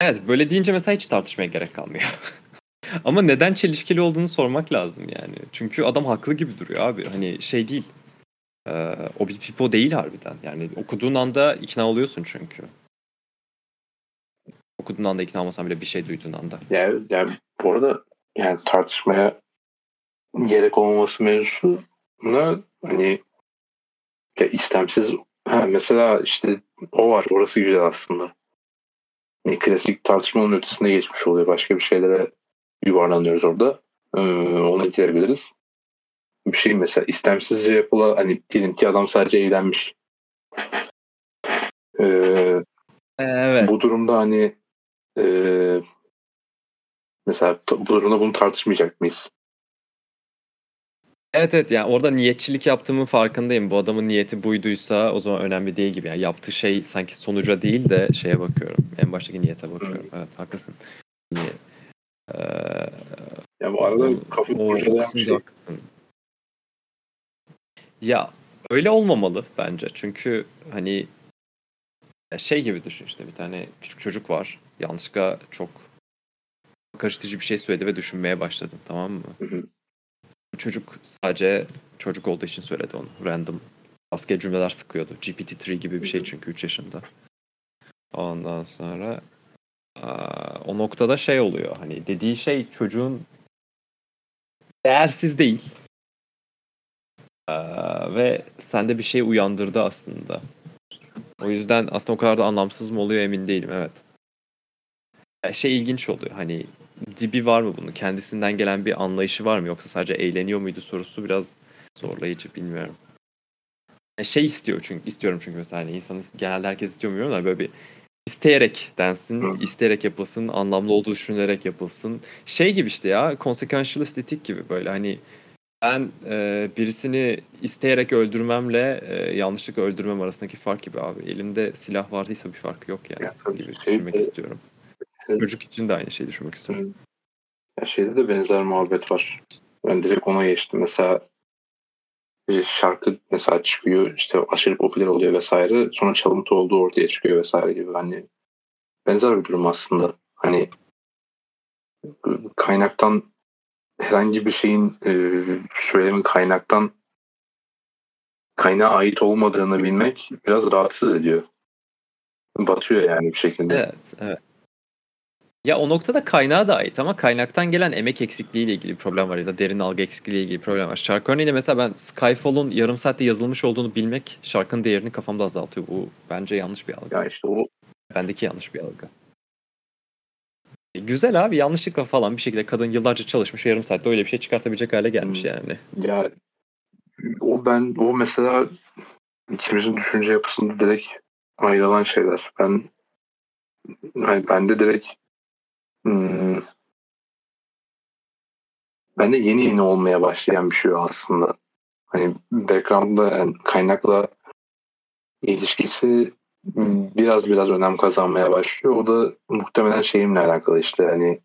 evet böyle deyince mesela hiç tartışmaya gerek kalmıyor. Ama neden çelişkili olduğunu sormak lazım yani. Çünkü adam haklı gibi duruyor abi. Hani şey değil. O bir pipo değil harbiden. Yani okuduğun anda ikna oluyorsun çünkü. Okuduğun anda ikna olmasan bile bir şey duyduğun anda. Yani bu arada yani tartışmaya gerek olmaması mevzusuna hani ya istemsiz mesela işte o var. Orası güzel aslında. Yani klasik tartışmanın ötesine geçmiş oluyor. Başka bir şeylere yuvarlanıyoruz orada. Ona girebiliriz. Bir şey mesela istemsizce yapılan hani diyelim ki adam sadece eğlenmiş. Evet. Bu durumda hani mesela bu durumda bunu tartışmayacak mıyız? Evet yani orada niyetçilik yaptığımın farkındayım. Bu adamın niyeti buyduysa o zaman önemli değil gibi. Yani yaptığı şey sanki sonuca değil de şeye bakıyorum. En baştaki niyete bakıyorum. Evet haklısın. Ya bu arada kafayı kurcalayan bir şey. Haklısın. Ya öyle olmamalı bence. Çünkü hani şey gibi düşün işte bir tane küçük çocuk var. Yanlışlıkla çok karıştırıcı bir şey söyledi ve düşünmeye başladım, tamam mı? Çocuk sadece çocuk olduğu için söyledi onu. Random rastgele cümleler sıkıyordu. GPT-3 gibi bir şey çünkü 3 yaşında. Ondan sonra o noktada şey oluyor. Hani dediği şey çocuğun değersiz değil. Ve sende bir şey uyandırdı aslında. O yüzden aslında o kadar da anlamsız mı oluyor emin değilim, evet. Şey ilginç oluyor, hani dibi var mı bunun? Kendisinden gelen bir anlayışı var mı? Yoksa sadece eğleniyor muydu sorusu biraz zorlayıcı, bilmiyorum. İstiyorum çünkü mesela hani insanın genelde herkes istiyor mu bilmiyorum da böyle bir isteyerek densin, isteyerek yapılsın, anlamlı olduğu düşünülerek yapılsın. Şey gibi işte ya, consequentialist etik gibi böyle hani ben birisini isteyerek öldürmemle yanlışlıkla öldürmem arasındaki fark gibi abi. Elimde silah vardıysa bir farkı yok yani ya, gibi düşünmek istiyorum. Çocuk için de aynı şeyi düşünmek istiyorum. Ya şeyde de benzer muhabbet var. Ben direkt ona geçtim. Mesela bir şarkı mesela çıkıyor, işte aşırı popüler oluyor vesaire. Sonra çalıntı olduğu ortaya çıkıyor vesaire gibi. Hani benzer bir durum aslında. Hani kaynaktan herhangi bir şeyin söylemin kaynağa ait olmadığını bilmek biraz rahatsız ediyor. Batıyor yani bir şekilde. Evet. Ya o noktada kaynağa da ait ama kaynaktan gelen emek eksikliğiyle ilgili bir problem var ya da derin algı eksikliğiyle ilgili bir problem var. Şarkı örneğinde mesela ben Skyfall'un yarım saatte yazılmış olduğunu bilmek şarkının değerini kafamda azaltıyor. Bu bence yanlış bir algı. Ya işte o bendeki yanlış bir algı. Güzel abi, yanlışlıkla falan bir şekilde kadın yıllarca çalışmış, yarım saatte öyle bir şey çıkartabilecek hale gelmiş yani. Ya o mesela ikimizin düşünce yapısında direkt ayrılan şeyler. Bende direkt bende yeni olmaya başlayan bir şey aslında. Hani background'da yani kaynakla ilişkisi biraz önem kazanmaya başlıyor. O da muhtemelen şeyimle alakalı işte hani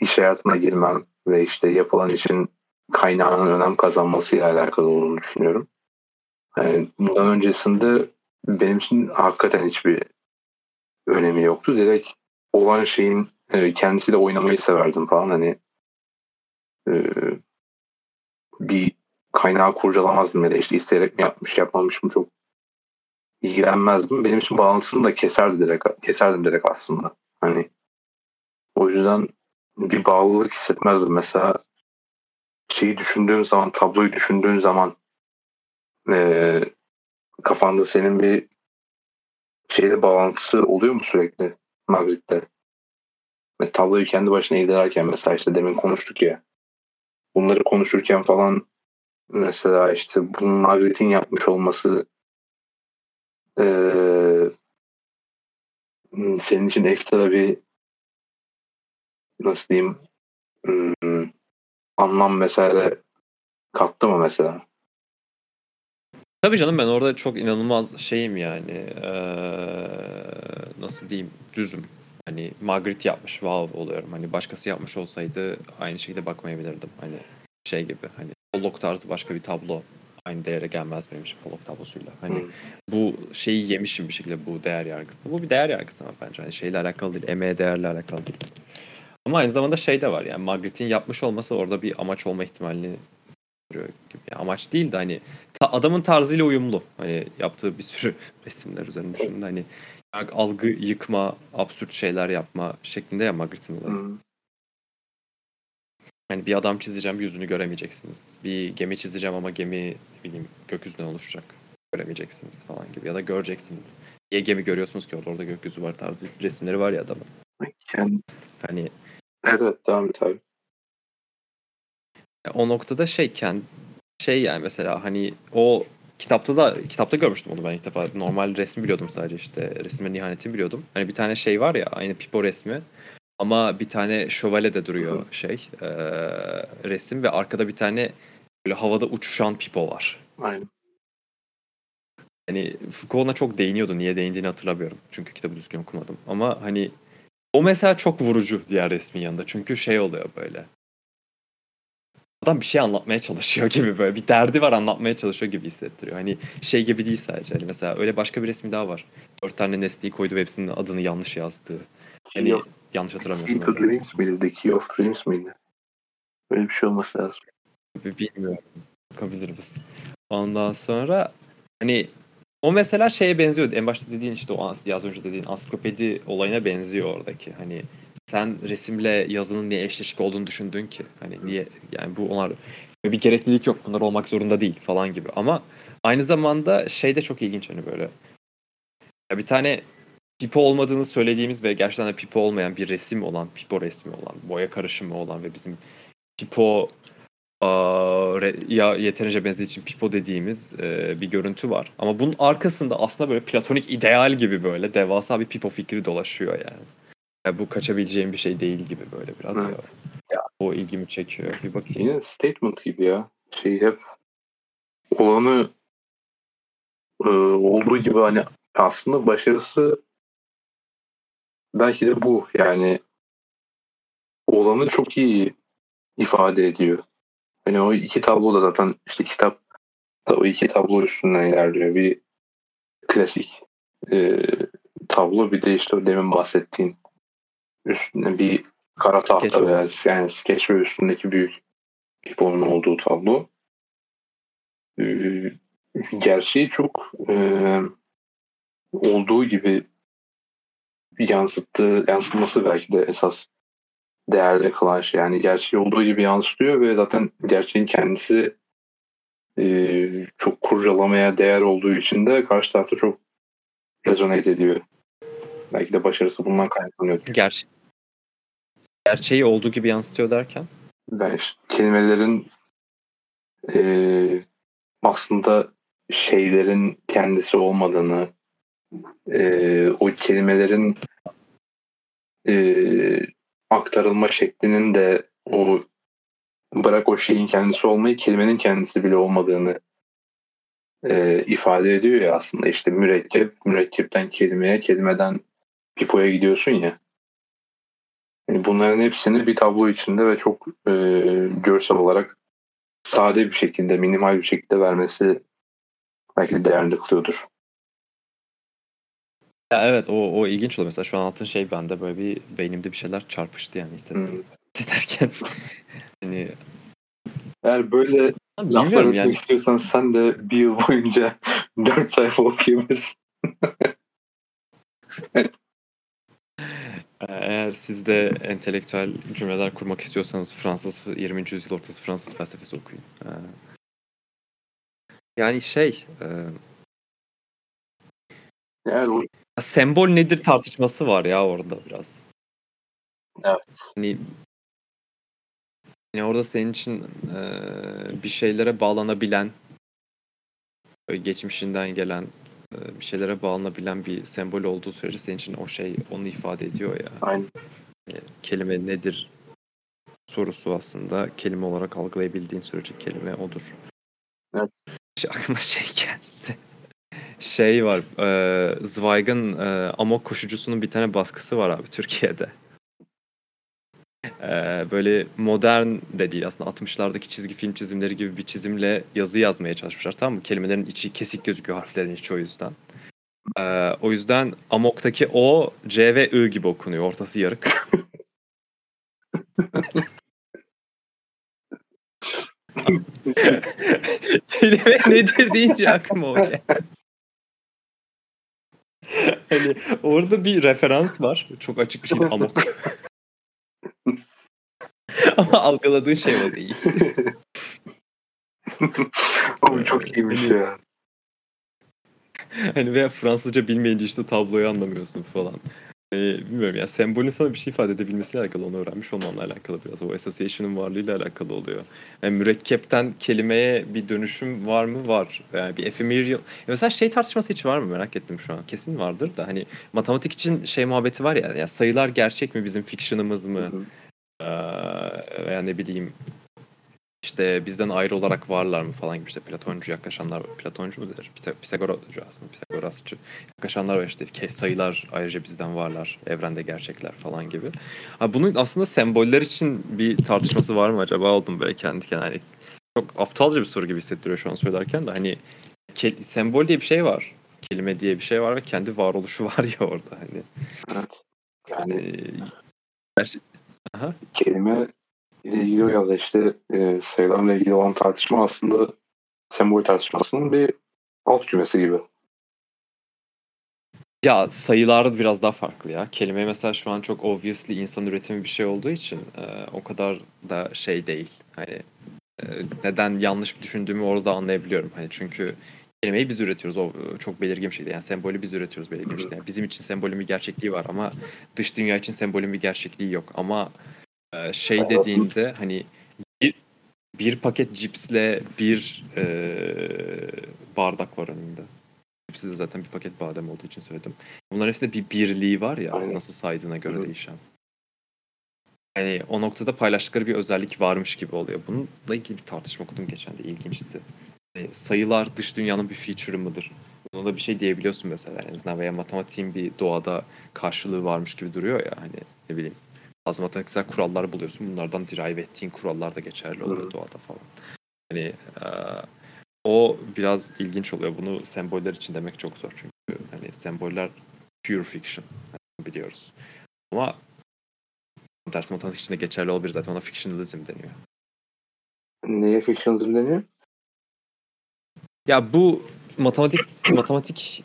iş hayatına girmem ve işte yapılan işin kaynağının önem kazanmasıyla alakalı olduğunu düşünüyorum. Yani bundan öncesinde benim için hakikaten hiçbir önemi yoktu. Direkt olan şeyin kendisiyle oynamayı severdim falan. Hani bir kaynağı kurcalamazdım ya da işte isteyerek mi yapmış yapmamış mı çok ilgilenmezdim. Benim için bağlantısını da keserdim direkt aslında. Hani o yüzden bir bağlılık hissetmezdim. Mesela tabloyu düşündüğün zaman kafanda senin bir şeyle bağlantısı oluyor mu sürekli? Magritte'de. Ve tabloyu kendi başına irdelerken mesela işte demin konuştuk ya. Bunları konuşurken falan mesela işte bunun Magritte'in yapmış olması senin için ekstra bir nasıl diyeyim anlam vesaire kattı mı mesela? Tabii canım, ben orada çok inanılmaz şeyim yani nasıl diyeyim, düzüm. Hani Magritte yapmış, wow oluyorum. Hani başkası yapmış olsaydı aynı şekilde bakmayabilirdim. Hani şey gibi, hani Pollock tarzı başka bir tablo aynı değere gelmez benim için Pollock tablosuyla. Hani bu şeyi yemişim bir şekilde, bu değer yargısını. Bu bir değer yargısı ama bence hani şeyle alakalı değil, emeğe değerle alakalı değil. Ama aynı zamanda şey de var yani Magritte'in yapmış olması orada bir amaç olma ihtimalini görüyor gibi. Yani amaç değil de hani adamın tarzıyla uyumlu. Hani yaptığı bir sürü resimler üzerinde düşündüm. Hani algı yıkma, absürt şeyler yapma şeklinde ya Magritte'in olayı. Hani bir adam çizeceğim, yüzünü göremeyeceksiniz. Bir gemi çizeceğim ama gemi ne bileyim gökyüzünden oluşacak. Göremeyeceksiniz falan gibi ya da göreceksiniz. Niye gemi görüyorsunuz ki orada gökyüzü var tarzı resimleri var ya adamın. Hani evet, tamam tabii. O noktada şey yani mesela hani o kitapta görmüştüm onu ben ilk defa. Normal resmi biliyordum, sadece işte resmin ihanetini biliyordum. Hani bir tane şey var ya, aynı Pipo resmi ama bir tane şövalye de duruyor şey resim ve arkada bir tane böyle havada uçuşan Pipo var. Aynen. Hani Foucault'a çok değiniyordu. Niye değindiğini hatırlamıyorum. Çünkü kitabı düzgün okumadım. Ama hani o mesela çok vurucu diğer resmin yanında. Çünkü şey oluyor böyle. Adam bir şey anlatmaya çalışıyor gibi böyle. Bir derdi var, anlatmaya çalışıyor gibi hissettiriyor. Hani şey gibi değil sadece. Hani mesela öyle başka bir resmi daha var. 4 tane nesneyi koydu ve hepsinin adını yanlış yazdığı. Hani yanlış hatırlamıyorsun. Key to Dreams miydi? The Key of Dreams miydi? Böyle bir şey olması lazım. Bilmiyorum. Bakabiliriz. Ondan sonra hani o mesela şeye benziyor. En başta dediğin işte o az önce dediğin ansiklopedi olayına benziyor oradaki. Hani sen resimle yazının niye eşleşik olduğunu düşündün ki? Hani niye, yani bu onlar bir gereklilik yok, bunlar olmak zorunda değil falan gibi. Ama aynı zamanda şey de çok ilginç, hani böyle ya bir tane pipo olmadığını söylediğimiz ve gerçekten de pipo olmayan bir resim olan, pipo resmi olan, boya karışımı olan ve bizim pipo ya yeterince benzediği için pipo dediğimiz bir görüntü var. Ama bunun arkasında aslında böyle platonik ideal gibi böyle devasa bir pipo fikri dolaşıyor yani. Yani bu kaçabileceğim bir şey değil gibi böyle biraz evet. Ya. O ilgimi çekiyor. Bir bakayım. Yine statement gibi ya. Şey hep olanı olduğu gibi, hani aslında başarısı belki de bu. Yani olanı çok iyi ifade ediyor. Yani o iki tablo da zaten işte kitap da o iki tablo üstünden ilerliyor. Bir klasik tablo, bir de işte demin bahsettiğim üstüne bir kara tahta veya yani skeç ve üstündeki büyük piponun olduğu tablo. Gerçeği çok olduğu gibi yansıtması belki de esas değerli kılan şey. Yani gerçeği olduğu gibi yansıtıyor ve zaten gerçeğin kendisi çok kurcalamaya değer olduğu için de karşı tarafta çok rezonate ediyor. Belki de başarısı bundan kaynaklanıyor. Gerçeği olduğu gibi yansıtıyor derken? Yani kelimelerin aslında şeylerin kendisi olmadığını, o kelimelerin aktarılma şeklinin de o, bırak o şeyin kendisi olmayı, kelimenin kendisi bile olmadığını ifade ediyor ya aslında. İşte mürekkepten kelimeye, kelimeden pipoya gidiyorsun ya. Yani bunların hepsini bir tablo içinde ve çok görsel olarak sade bir şekilde, minimal bir şekilde vermesi belki değerli kılıyordur. Ya evet, o ilginç oldu. Mesela şu an altın şey bende böyle bir beynimde bir şeyler çarpıştı yani, hissettim. Hissederken hani eğer böyle laflar etmek yani istiyorsan sen de bir yıl boyunca 4 sayfa okuyabilirsin. Eğer siz de entelektüel cümleler kurmak istiyorsanız 20. yüzyıl ortası Fransız felsefesi okuyun. Yani yani sembol nedir tartışması var ya orada biraz. Evet. Yani orada senin için bir şeylere bağlanabilen, geçmişinden gelen bir şeylere bağlanabilen bir sembol olduğu sürece senin için o şey onu ifade ediyor ya. Aynen. Yani kelime nedir sorusu aslında kelime olarak algılayabildiğin sürece kelime odur. Evet. Aklıma geldi. Var, Zweig'in Amok koşucusunun bir tane baskısı var abi Türkiye'de. Böyle modern de değil aslında, 60'lardaki çizgi film çizimleri gibi bir çizimle yazı yazmaya çalışmışlar, tamam mı? Kelimelerin içi kesik gözüküyor, harflerin içi o yüzden. O yüzden Amok'taki O, C ve Ü gibi okunuyor, ortası yarık. Kelime nedir deyince aklıma o geldi. Hani orada bir referans var. Çok açık bir şekilde Amok. Ama algıladığın şey o değil. O çok iyiymiş ya. Hani veya Fransızca bilmeyince işte tabloyu anlamıyorsun falan. Bilmiyorum ya, sembolün sana bir şey ifade edebilmesiyle alakalı, onu öğrenmiş olmanla alakalı biraz. O association'ın varlığıyla alakalı oluyor. Yani mürekkepten kelimeye bir dönüşüm var mı? Var. Yani bir ephemeral. Mesela tartışması hiç var mı? Merak ettim şu an. Kesin vardır da hani matematik için muhabbeti var ya. Yani sayılar gerçek mi? Bizim fiction'ımız mı? Veya ne bileyim işte bizden ayrı olarak varlar mı falan gibi, işte Platoncu yaklaşanlar var. Platoncu mu denir? Pisagorcu aslında. Pisagorasçı yaklaşanlar var, işte sayılar ayrıca bizden varlar, evrende gerçekler falan gibi. Bunun aslında semboller için bir tartışması var mı acaba, oldum böyle kendi kendine. Yani çok aptalca bir soru gibi hissettiriyor şu an söylerken de, hani sembol diye bir şey var, kelime diye bir şey var ve kendi varoluşu var ya orada hani. Yani aha. Kelime ile ilgili ya da sayılarla ilgili olan tartışma aslında sembol tartışmasının bir alt kümesi gibi. Ya sayılar biraz daha farklı ya. Kelime mesela şu an çok obviously insan üretimi bir şey olduğu için o kadar da şey değil. Hani neden yanlış düşündüğümü orada anlayabiliyorum. Hani çünkü kelimeyi biz üretiyoruz. O çok belirgin bir şeydi. Yani sembolü biz üretiyoruz belirgin bir şeydi. Yani bizim için sembolün bir gerçekliği var ama dış dünya için sembolün bir gerçekliği yok. Ama şey dediğinde hani bir paket cipsle bir bardak var önünde. Cipsi de zaten bir paket badem olduğu için söyledim. Bunların hepsinde bir birliği var ya. Aynen. Nasıl saydığına göre değişen. Yani o noktada paylaştıkları bir özellik varmış gibi oluyor. Bununla ilgili bir tartışma okudum geçen de. İlginçti. Yani sayılar dış dünyanın bir feature'ı mıdır? Buna da bir şey diyebiliyorsun mesela. En azından veya matematiğin bir doğada karşılığı varmış gibi duruyor ya. Hani ne bileyim. Bazı matematiksel kurallar buluyorsun. Bunlardan derive ettiğin kurallar da geçerli oluyor doğada falan. Yani o biraz ilginç oluyor. Bunu semboller için demek çok zor. Çünkü hani semboller pure fiction. Hani biliyoruz. Ama ders matematik için de geçerli olabilir. Zaten ona fictionalism deniyor. Neye fictionalism deniyor? Ya bu matematik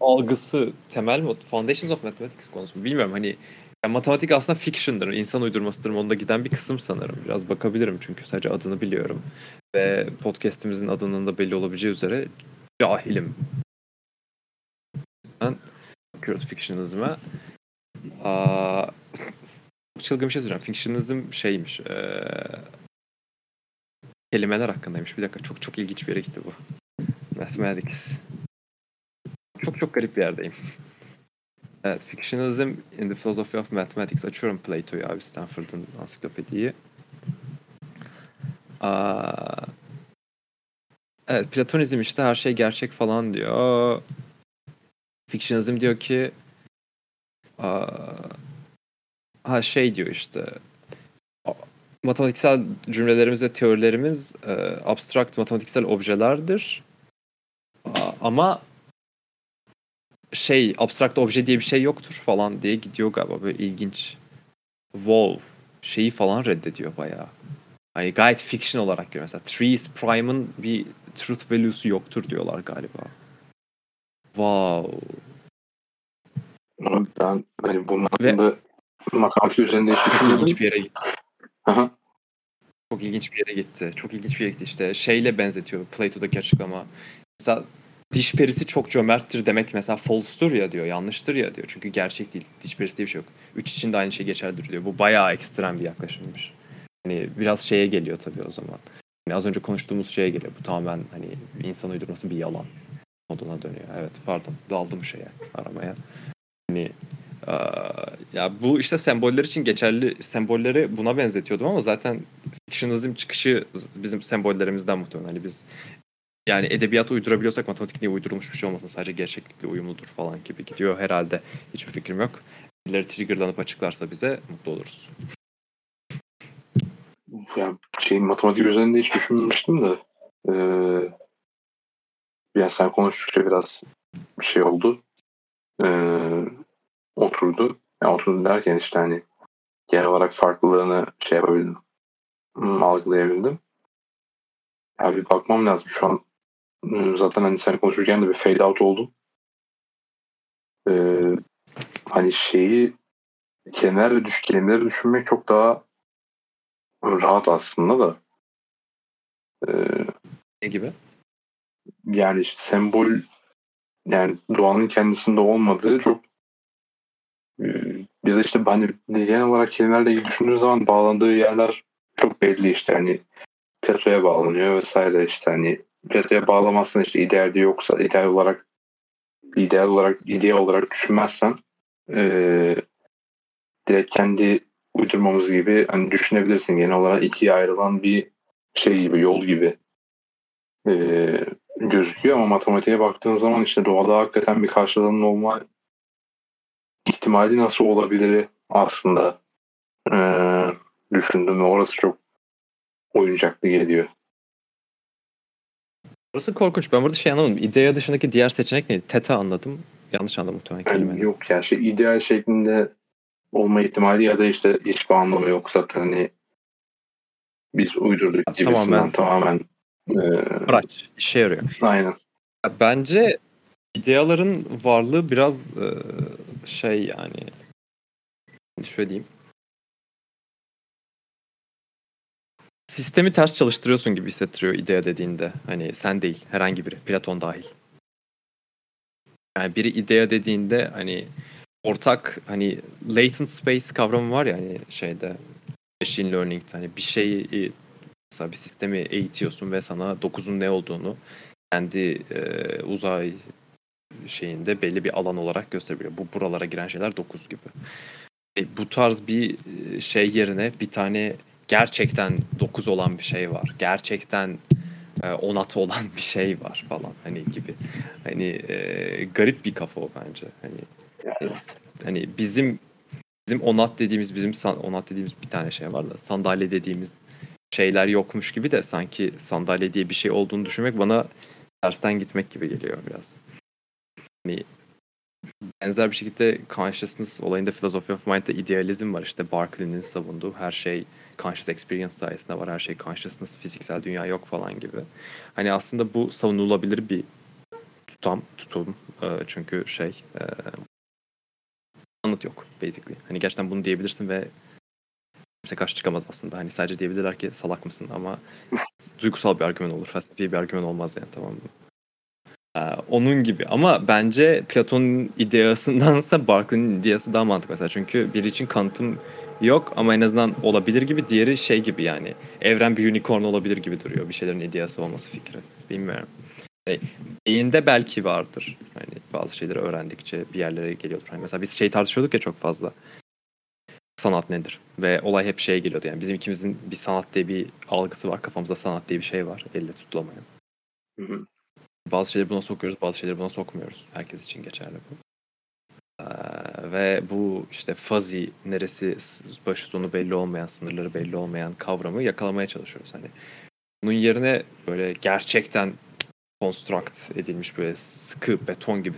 algısı temel foundations of mathematics konusu. Bilmiyorum hani yani matematik aslında fiction'dır. İnsan uydurmasıdır. Onda giden bir kısım sanırım. Biraz bakabilirim çünkü sadece adını biliyorum. Ve podcast'imizin adının da belli olabileceği üzere cahilim. Ben bakıyoruz fictionalizm'e. Çılgın bir şey söyleyeceğim. Fictionalizm şeymiş. Kelimeler hakkındaymış. Bir dakika. Çok çok ilginç bir yere gitti bu. Mathematics. Çok çok garip bir yerdeyim. Evet. Fictionalism in the Philosophy of Mathematics. Açıyorum Plato'yu abi. Stanford'ın ansiklopediyi. Evet. Platonizm işte her şey gerçek falan diyor. Fictionalism diyor ki şey diyor işte matematiksel cümlelerimiz ve teorilerimiz abstrakt matematiksel objelerdir. Ama abstrakt obje diye bir şey yoktur falan diye gidiyor galiba. Böyle ilginç. Wow. Şeyi falan reddediyor bayağı. Hani gayet fiction olarak görüyor. Mesela trees prime'ın bir truth value'su yoktur diyorlar galiba. Wow. Ben hani bunun hakkında makamsı üzerinde ilginç bir yere gitti. Aha. Çok ilginç bir yere gitti. Çok ilginç bir yere gitti işte. Şeyle benzetiyor Plato'daki açıklama. Mesela diş perisi çok cömerttir demek mesela false'tur ya diyor. Yanlıştır ya diyor. Çünkü gerçek değil. Diş perisi diye bir şey yok. Üç için de aynı şey geçerlidir diyor. Bu bayağı ekstrem bir yaklaşımmış. Hani biraz şeye geliyor tabii o zaman. Yani az önce konuştuğumuz şeye geliyor. Bu tamamen hani insan uydurması bir yalan moduna dönüyor. Evet pardon. Daldım şeye aramaya. Hani ya bu işte semboller için geçerli sembolleri buna benzetiyordum ama zaten fictionalizm çıkışı bizim sembollerimizden muhtemelen. Hani biz yani edebiyatı uydurabiliyorsak matematik niye uydurulmuş bir şey olmasın sadece gerçeklikle uyumludur falan gibi gidiyor herhalde. Hiçbir fikrim yok. Birileri triggerlanıp açıklarsa bize mutlu oluruz. Ya matematik üzerinde hiç düşünmemiştim de yani sen konuştukça biraz bir şey oldu. Oturdu. Yani oturdu derken işte hani genel olarak farklılığını şey yapabildim. Algılayabildim. Ya bir bakmam lazım. Şu an zaten hani sen konuşurken de bir fade out oldum. Hani kelimeleri düşünmek çok daha rahat aslında da. Ne gibi? Yani işte sembol yani doğanın kendisinde olmadığı çok ya da işte hani genel olarak kelimelerle ilgili düşündüğün zaman bağlandığı yerler çok belli işte hani Plato'ya bağlanıyor vesaire işte hani Plato'ya bağlamazsan işte idealde yoksa ideal olarak düşünmezsen direkt kendi uydurmamız gibi hani düşünebilirsin genel olarak ikiye ayrılan bir şey gibi yol gibi gözüküyor ama matematiğe baktığın zaman işte doğada hakikaten bir karşılığının olma ihtimali nasıl olabilir aslında düşündüm ve orası çok oyuncaklı geliyor. Orası korkunç. Ben burada anlamadım. İdea dışındaki diğer seçenek neydi? Teta anladım. Yanlış anladım muhtemelen kelimeyi. Yok ya ideal şeklinde olma ihtimali ya da işte hiç bir anlamı yok zaten hani biz uydurduk gibisinden tamamen. Araç. İşe yarıyor. Aynen. Bence İdeaların varlığı biraz şey yani şöyle diyeyim. Sistemi ters çalıştırıyorsun gibi hissettiriyor idea dediğinde. Hani sen değil, herhangi biri, Platon dahil. Yani biri idea dediğinde hani ortak hani latent space kavramı var ya hani şeyde machine learning'te hani bir şeyi mesela bir sistemi eğitiyorsun ve sana 9'un ne olduğunu kendi uzay şeyinde belli bir alan olarak gösteriyor. Bu buralara giren şeyler 9 gibi. Bu tarz bir şey yerine bir tane gerçekten 9 olan bir şey var. Gerçekten 10 olan bir şey var falan hani gibi. Hani garip bir kafa o bence. Hani bizim 10 dediğimiz bir tane şey var da sandalye dediğimiz şeyler yokmuş gibi de sanki sandalye diye bir şey olduğunu düşünmek bana tersten gitmek gibi geliyor biraz. Hani benzer bir şekilde consciousness olayında Philosophy of Mind'da idealizm var. İşte Berkeley'nin savunduğu her şey conscious experience sayesinde var. Her şey consciousness, fiziksel dünya yok falan gibi. Hani aslında bu savunulabilir bir tutum. Çünkü anıt yok basically. Hani gerçekten bunu diyebilirsin ve kimse karşı çıkamaz aslında. Hani sadece diyebilirler ki salak mısın ama duygusal bir argüman olur. Felsefi bir argüman olmaz yani, tamam mı? Onun gibi ama bence Platon'un ideasındansa Berkeley'nin ideası daha mantıklı mesela. Çünkü biri için kanıtım yok ama en azından olabilir gibi, diğeri şey gibi yani evren bir unicorn olabilir gibi duruyor. Bir şeylerin ideası olması fikri. Bilmiyorum. Yani beyinde belki vardır. Hani bazı şeyleri öğrendikçe bir yerlere geliyordur. Hani mesela biz tartışıyorduk ya çok fazla. Sanat nedir? Ve olay hep geliyordu yani bizim ikimizin bir sanat diye bir algısı var. Kafamızda sanat diye bir şey var. Elle tutulamayan. Hı hı. Bazı şeyleri buna sokuyoruz, bazı şeyleri buna sokmuyoruz. Herkes için geçerli bu. Ve bu fuzzy, neresi başı sonu belli olmayan, sınırları belli olmayan kavramı yakalamaya çalışıyoruz. Hani bunun yerine böyle gerçekten construct edilmiş böyle sıkı beton gibi,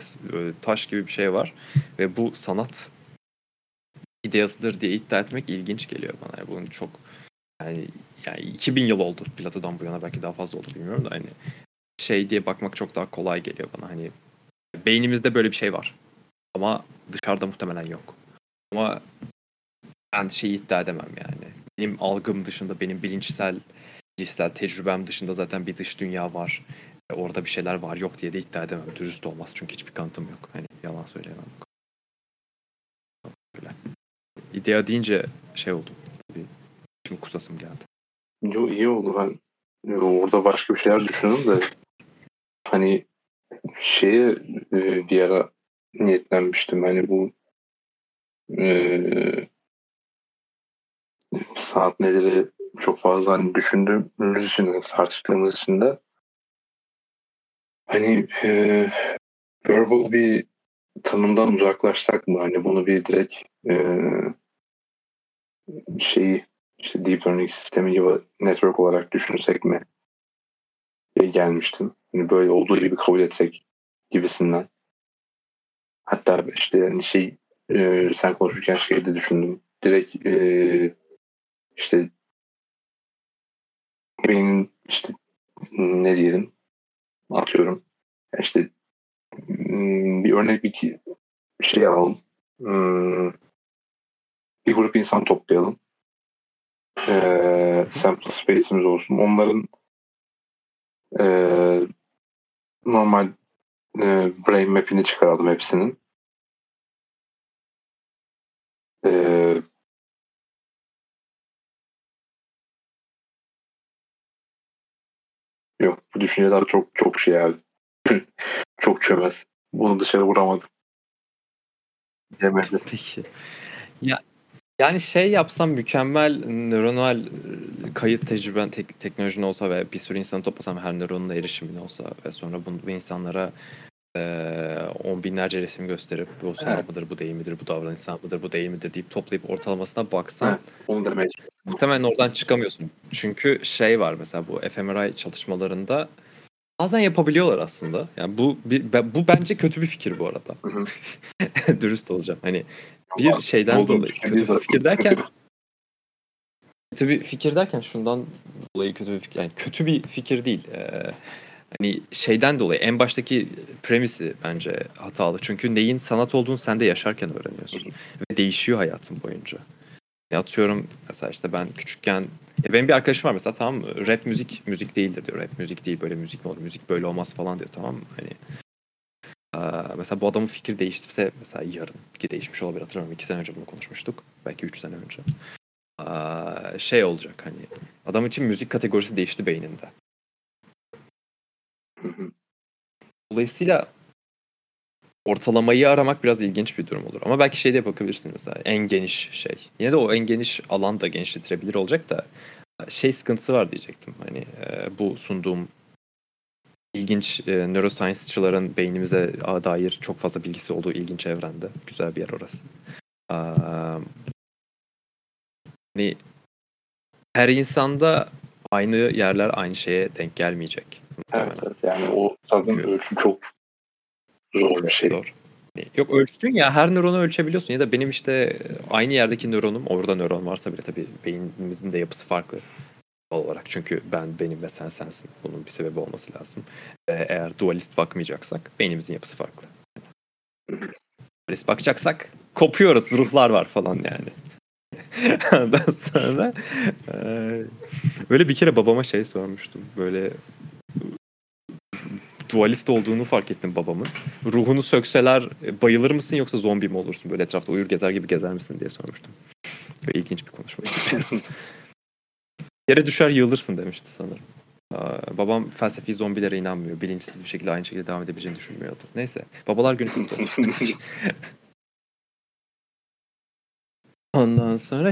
taş gibi bir şey var. Ve bu sanat ideasıdır diye iddia etmek ilginç geliyor bana. Yani bunun çok yani 2000 yıl oldu Platon'dan bu yana, belki daha fazla oldu bilmiyorum da hani. Diye bakmak çok daha kolay geliyor bana. Hani beynimizde böyle bir şey var. Ama dışarıda muhtemelen yok. Ama ben iddia edemem yani. Benim algım dışında, benim bilişsel tecrübem dışında zaten bir dış dünya var. Orada bir şeyler var yok diye de iddia edemem. Dürüst olmaz çünkü hiçbir kanıtım yok. Hani yalan söyleyemem. Böyle. İdea deyince oldu. Şimdi kusasım geldi. Yo, iyi oldu ben. Orada başka bir şeyler düşünüyorum da hani bir ara niyetlenmiştim hani bu sanat nedir çok fazla hani düşündüğümüz için de tartıştığımız için de hani verbal bir tanımdan uzaklaşsak mı hani bunu bir direkt deep learning sistemi gibi network olarak düşünsek mi diye gelmiştim. Hani böyle olduğu gibi kabul etsek gibisinden. Hatta sen konuşurken de düşündüm. Direkt benim ne diyelim atıyorum. Bir örnek bir alalım. Bir grup insan toplayalım. Sample space'imiz olsun. Onların normal brain map'ini çıkaralım hepsinin. Yok, bu düşünceler çok abi. Çok çömez. Bunu dışarı vuramadım. Demedim. Peki. Ya yani yapsam mükemmel nöronal kayıt tecrüben, teknolojin olsa ve bir sürü insanı toplasam her nöronuna erişimin olsa ve sonra bu insanlara 10 binlerce resim gösterip bu sanat mıdır, bu değil midir, bu davranış sanat mıdır, bu değil midir deyip toplayıp ortalamasına baksan muhtemelen oradan çıkamıyorsun. Çünkü var mesela bu fMRI çalışmalarında bazen yapabiliyorlar aslında. Yani bu bence kötü bir fikir bu arada. Hı hı. Dürüst olacağım. Hani bir şeyden dolayı kötü bir fikir derken şundan dolayı kötü bir fikir değil. hani şeyden dolayı en baştaki premisi bence hatalı. Çünkü neyin sanat olduğunu sen de yaşarken öğreniyorsun. Ve değişiyor hayatın boyunca. Yani atıyorum mesela işte ben küçükken benim bir arkadaşım var mesela, tamam mı? Rap müzik değildir diyor. Rap müzik değil, böyle müzik mi olur? Müzik böyle olmaz falan diyor, tamam mı? Hani mesela bu adamın fikri değiştirse mesela yarın ki değişmiş olabilir, hatırlamıyorum. 2 sene önce bunu konuşmuştuk. Belki 3 sene önce. Şey olacak hani. Adam için müzik kategorisi değişti beyninde. Dolayısıyla ortalamayı aramak biraz ilginç bir durum olur. Ama belki şey de bakabilirsin mesela, en geniş şey. Yine de o en geniş alan da genişletilebilir olacak da şey sıkıntısı var diyecektim. Hani bu sunduğum ilginç neuroscience'çıların beynimize dair çok fazla bilgisi olduğu ilginç evrende. Güzel bir yer orası. Yani her insanda aynı yerler aynı şeye denk gelmeyecek. Evet, evet, yani o tadın ölçüm çok zor bir şey. Zor. Yok, ölçtün ya, her nöronu ölçebiliyorsun ya da benim işte aynı yerdeki nöronum, orada nöron varsa bile tabii beynimizin de yapısı farklı olarak. Çünkü ben benim ve sen sensin. Bunun bir sebebi olması lazım. Eğer dualist bakmayacaksak beynimizin yapısı farklı. Dualist bakacaksak kopuyoruz, ruhlar var falan yani. Ondan sonra böyle bir kere babama şey sormuştum. Böyle dualist olduğunu fark ettim babamın. Ruhunu sökseler bayılır mısın yoksa zombi mi olursun? Böyle etrafta uyur gezer gibi gezer misin diye sormuştum. Böyle ilginç bir konuşmaydı biraz. Yere düşer yığılırsın demişti sanırım. Babam felsefi zombilere inanmıyor. Bilinçsiz bir şekilde aynı şekilde devam edebileceğini düşünmüyordu. Neyse. Babalar günü kutlu olsun. Ondan sonra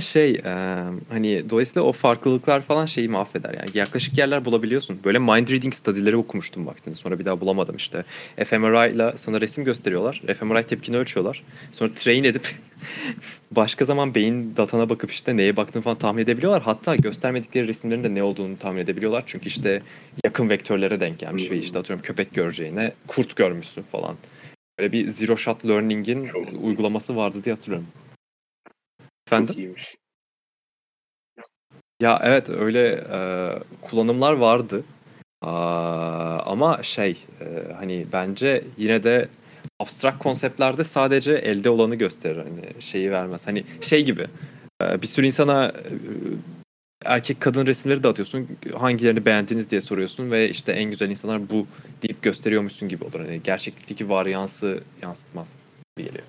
hani dolayısıyla o farklılıklar falan şeyi mahveder yani, yaklaşık yerler bulabiliyorsun. Böyle mind reading study'leri okumuştum vaktinde, sonra bir daha bulamadım işte. fMRI ile sana resim gösteriyorlar, fMRI tepkini ölçüyorlar. Sonra train edip başka zaman beyin datana bakıp işte neye baktığını falan tahmin edebiliyorlar. Hatta göstermedikleri resimlerin de ne olduğunu tahmin edebiliyorlar. Çünkü işte yakın vektörlere denk gelmiş ve işte atıyorum köpek göreceğine kurt görmüşsün falan. Böyle bir zero shot learning'in uygulaması vardı diye hatırlıyorum. Efendim? Ya evet, öyle kullanımlar vardı. Ama hani bence yine de abstrakt konseptlerde sadece elde olanı gösterir, hani şeyi vermez. Hani şey gibi bir sürü insana erkek kadın resimleri de atıyorsun, hangilerini beğendiniz diye soruyorsun ve işte en güzel insanlar bu deyip gösteriyormuşsun gibi olur. Hani gerçeklikteki varyansı yansıtmaz gibi geliyor.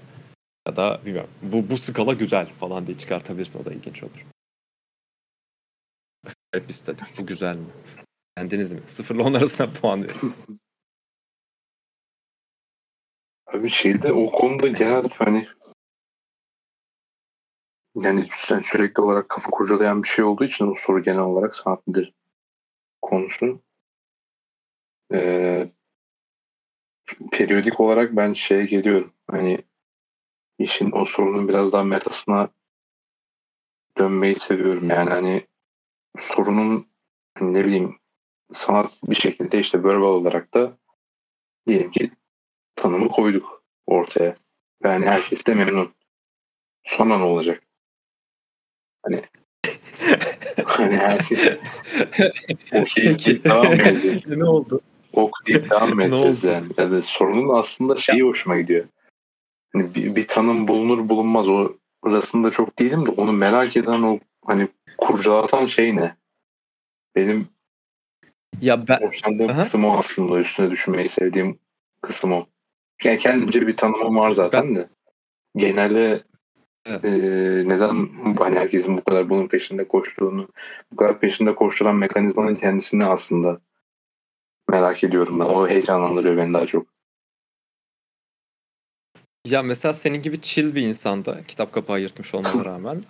Ya da bilmiyorum, bu skala güzel falan diye çıkartabilirsin, o da ilginç olur. Hep istedim. Bu güzel mi? Kendiniz mi? 0'la 10 arasında puan veriyorum. Abi o konuda genelde yani sürekli olarak kafa kurcalayan bir şey olduğu için o soru genel olarak sanat nedir konusu. Periyodik olarak ben geliyorum. İşin o sorunun biraz daha metasına dönmeyi seviyorum. Yani sorunun sanat bir şekilde işte verbal olarak da diyelim ki tanımı koyduk ortaya. Yani herkes de memnun. Sonra ne olacak? Herkes o şeyi devam edecek. Ne oldu? Ok deyip devam edeceğiz yani. Yani sorunun aslında hoşuma gidiyor. Bir tanım bulunur bulunmaz orasında çok değilim de onu merak eden o kurcalatan şey ne? Benim hoşlandığım kısım o aslında, üstüne düşünmeyi sevdiğim kısım o. Yani kendimce bir tanımım var zaten de. Genelde neden herkesin bu kadar bunun peşinde koştuğunu, bu kadar peşinde koşturan mekanizmanın kendisini aslında merak ediyorum ben. O heyecanlandırıyor beni daha çok. Ya mesela senin gibi chill bir insanda kitap kapağı yırtmış olmana rağmen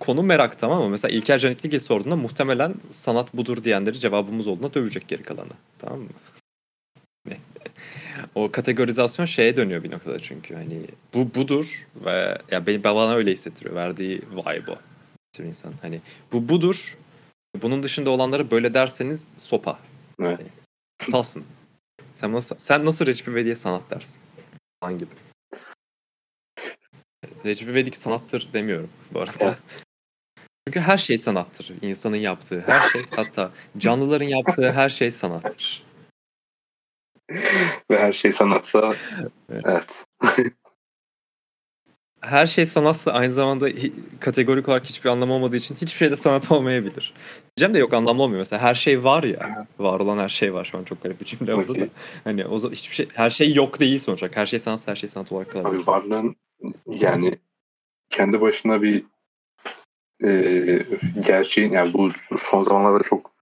konu merak, tamam mı? Mesela İlker Canikli'ye sorduğunda muhtemelen sanat budur diyenleri cevabımız olduğuna dövecek geri kalanı. Tamam mı? O kategorizasyon dönüyor bir noktada çünkü. Bu budur ve ya bana öyle hissettiriyor. Verdiği vibe o. Tüm insan bu budur. Bunun dışında olanları böyle derseniz sopa. Evet. Tatsın. Sen nasıl Recep İvedik'e sanat dersin? Gibi. Recep İvedik sanattır demiyorum bu arada. Çünkü her şey sanattır. İnsanın yaptığı her şey, hatta canlıların yaptığı her şey sanattır. Ve her şey sanatsa evet. Her şey sanatsa aynı zamanda kategorik olarak hiçbir anlam olmadığı için hiçbir şey de sanat olmayabilir. Diyeceğim de yok, anlamlı olmuyor. Mesela her şey var ya, var olan her şey var. Şu an çok garip bir cümle oldu da. Hani o zaman hiçbir şey, her şey yok değil sonuç olarak. Her şey sanatsa her şey sanat olarak kalabilir. Abi varlığın yani kendi başına bir gerçeğin, yani bu son zamanlarda çok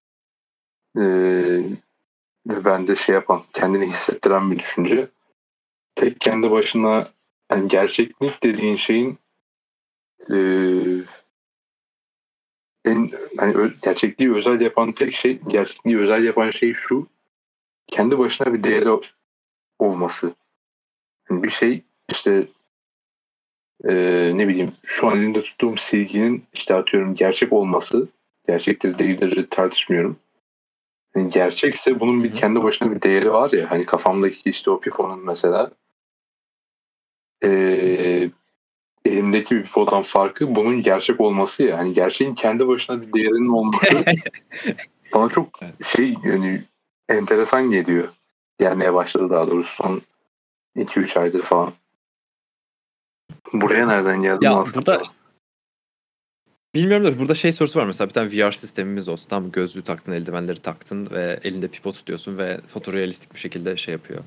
bende şey yapan, kendini hissettiren bir düşünce. Tek kendi başına yani gerçeklik dediğin şeyin en hani gerçekliği özel yapan tek şey, gerçekliği özel yapan şey şu: kendi başına bir değeri olması. Yani bir şey işte ne bileyim, şu an elinde tuttuğum silginin işte atıyorum gerçek olması, gerçektir değildir tartışmıyorum. Yani gerçekse bunun bir kendi başına bir değeri var ya, hani kafamdaki işte o pifonun mesela elimdeki bir pifodan farkı bunun gerçek olması ya, hani gerçeğin kendi başına bir değerinin olması bana çok şey yani enteresan geliyor. Gelmeye başladı daha doğrusu son 2-3 aydır falan. Buraya nereden geldim? Ya burada bilmiyorum da burada şey sorusu var. Mesela bir tane VR sistemimiz olsun. Tam gözlüğü taktın, eldivenleri taktın ve elinde pipo tutuyorsun ve fotorealistik bir şekilde şey yapıyor.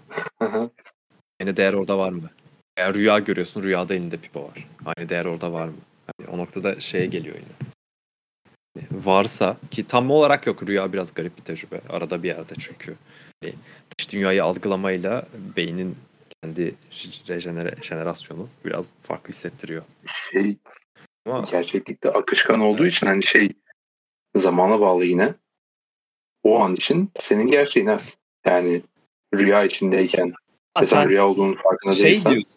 Aynı değer orada var mı? Eğer rüya görüyorsun, rüyada elinde pipo var. Aynı değer orada var mı? Yani o noktada şeye geliyor yine. Varsa ki tam olarak yok. Rüya biraz garip bir tecrübe. Arada bir yerde çünkü. Yani dış dünyayı algılamayla beynin kendi rejenerasyonu biraz farklı hissettiriyor. Şey, ama gerçeklikte akışkan olduğu için hani şey zamana bağlı yine. O an için senin gerçeğin. Yani rüya içindeyken sen rüya olduğunun farkına değilsen. Diyorsun.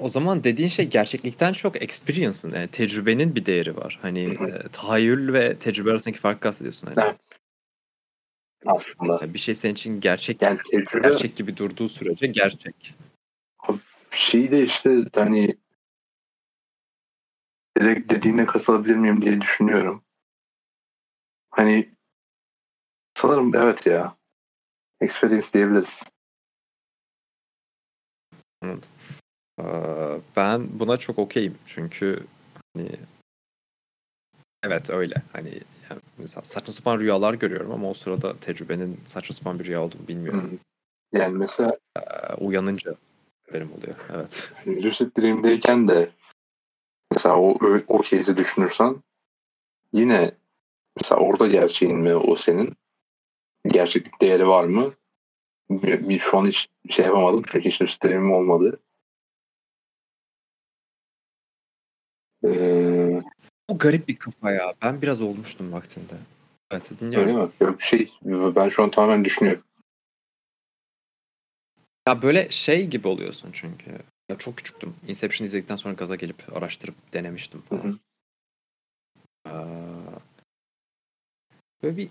O zaman dediğin şey gerçeklikten çok experience'ın, yani tecrübenin bir değeri var. Hani tahayyül ve tecrübe arasındaki farkı kastediyorsun. Hani. Evet. Aslında. Yani bir şey senin için gerçek, yani tecrübe, gerçek gibi durduğu sürece gerçek. Şey de işte hani direkt dediğine katılabilir miyim diye düşünüyorum. Hani sanırım evet ya. Experience diyebiliriz. Ben buna çok okeyim. Çünkü hani evet öyle. Hani yani mesela saçma sapan rüyalar görüyorum ama o sırada tecrübenin saçma sapan bir rüya olduğunu bilmiyorum. Yani mesela uyanınca benim oluyor. Evet. Lucid Dream'deyken de mesela o şeyi düşünürsen yine mesela orada gerçeğin mi o senin? Gerçeklik değeri var mı? Bir şu an hiç şey yapamadım çünkü hiç Lucid Dream'im olmadı. O garip bir kafa ya. Ben biraz olmuştum vaktinde. Evet, dinliyorum. Öyle mi? Yok şey, ben şu an tamamen düşünüyorum. Ya böyle şey gibi oluyorsun çünkü. Ya çok küçüktüm. Inception'ı izledikten sonra gaza gelip araştırıp denemiştim falan. Böyle bir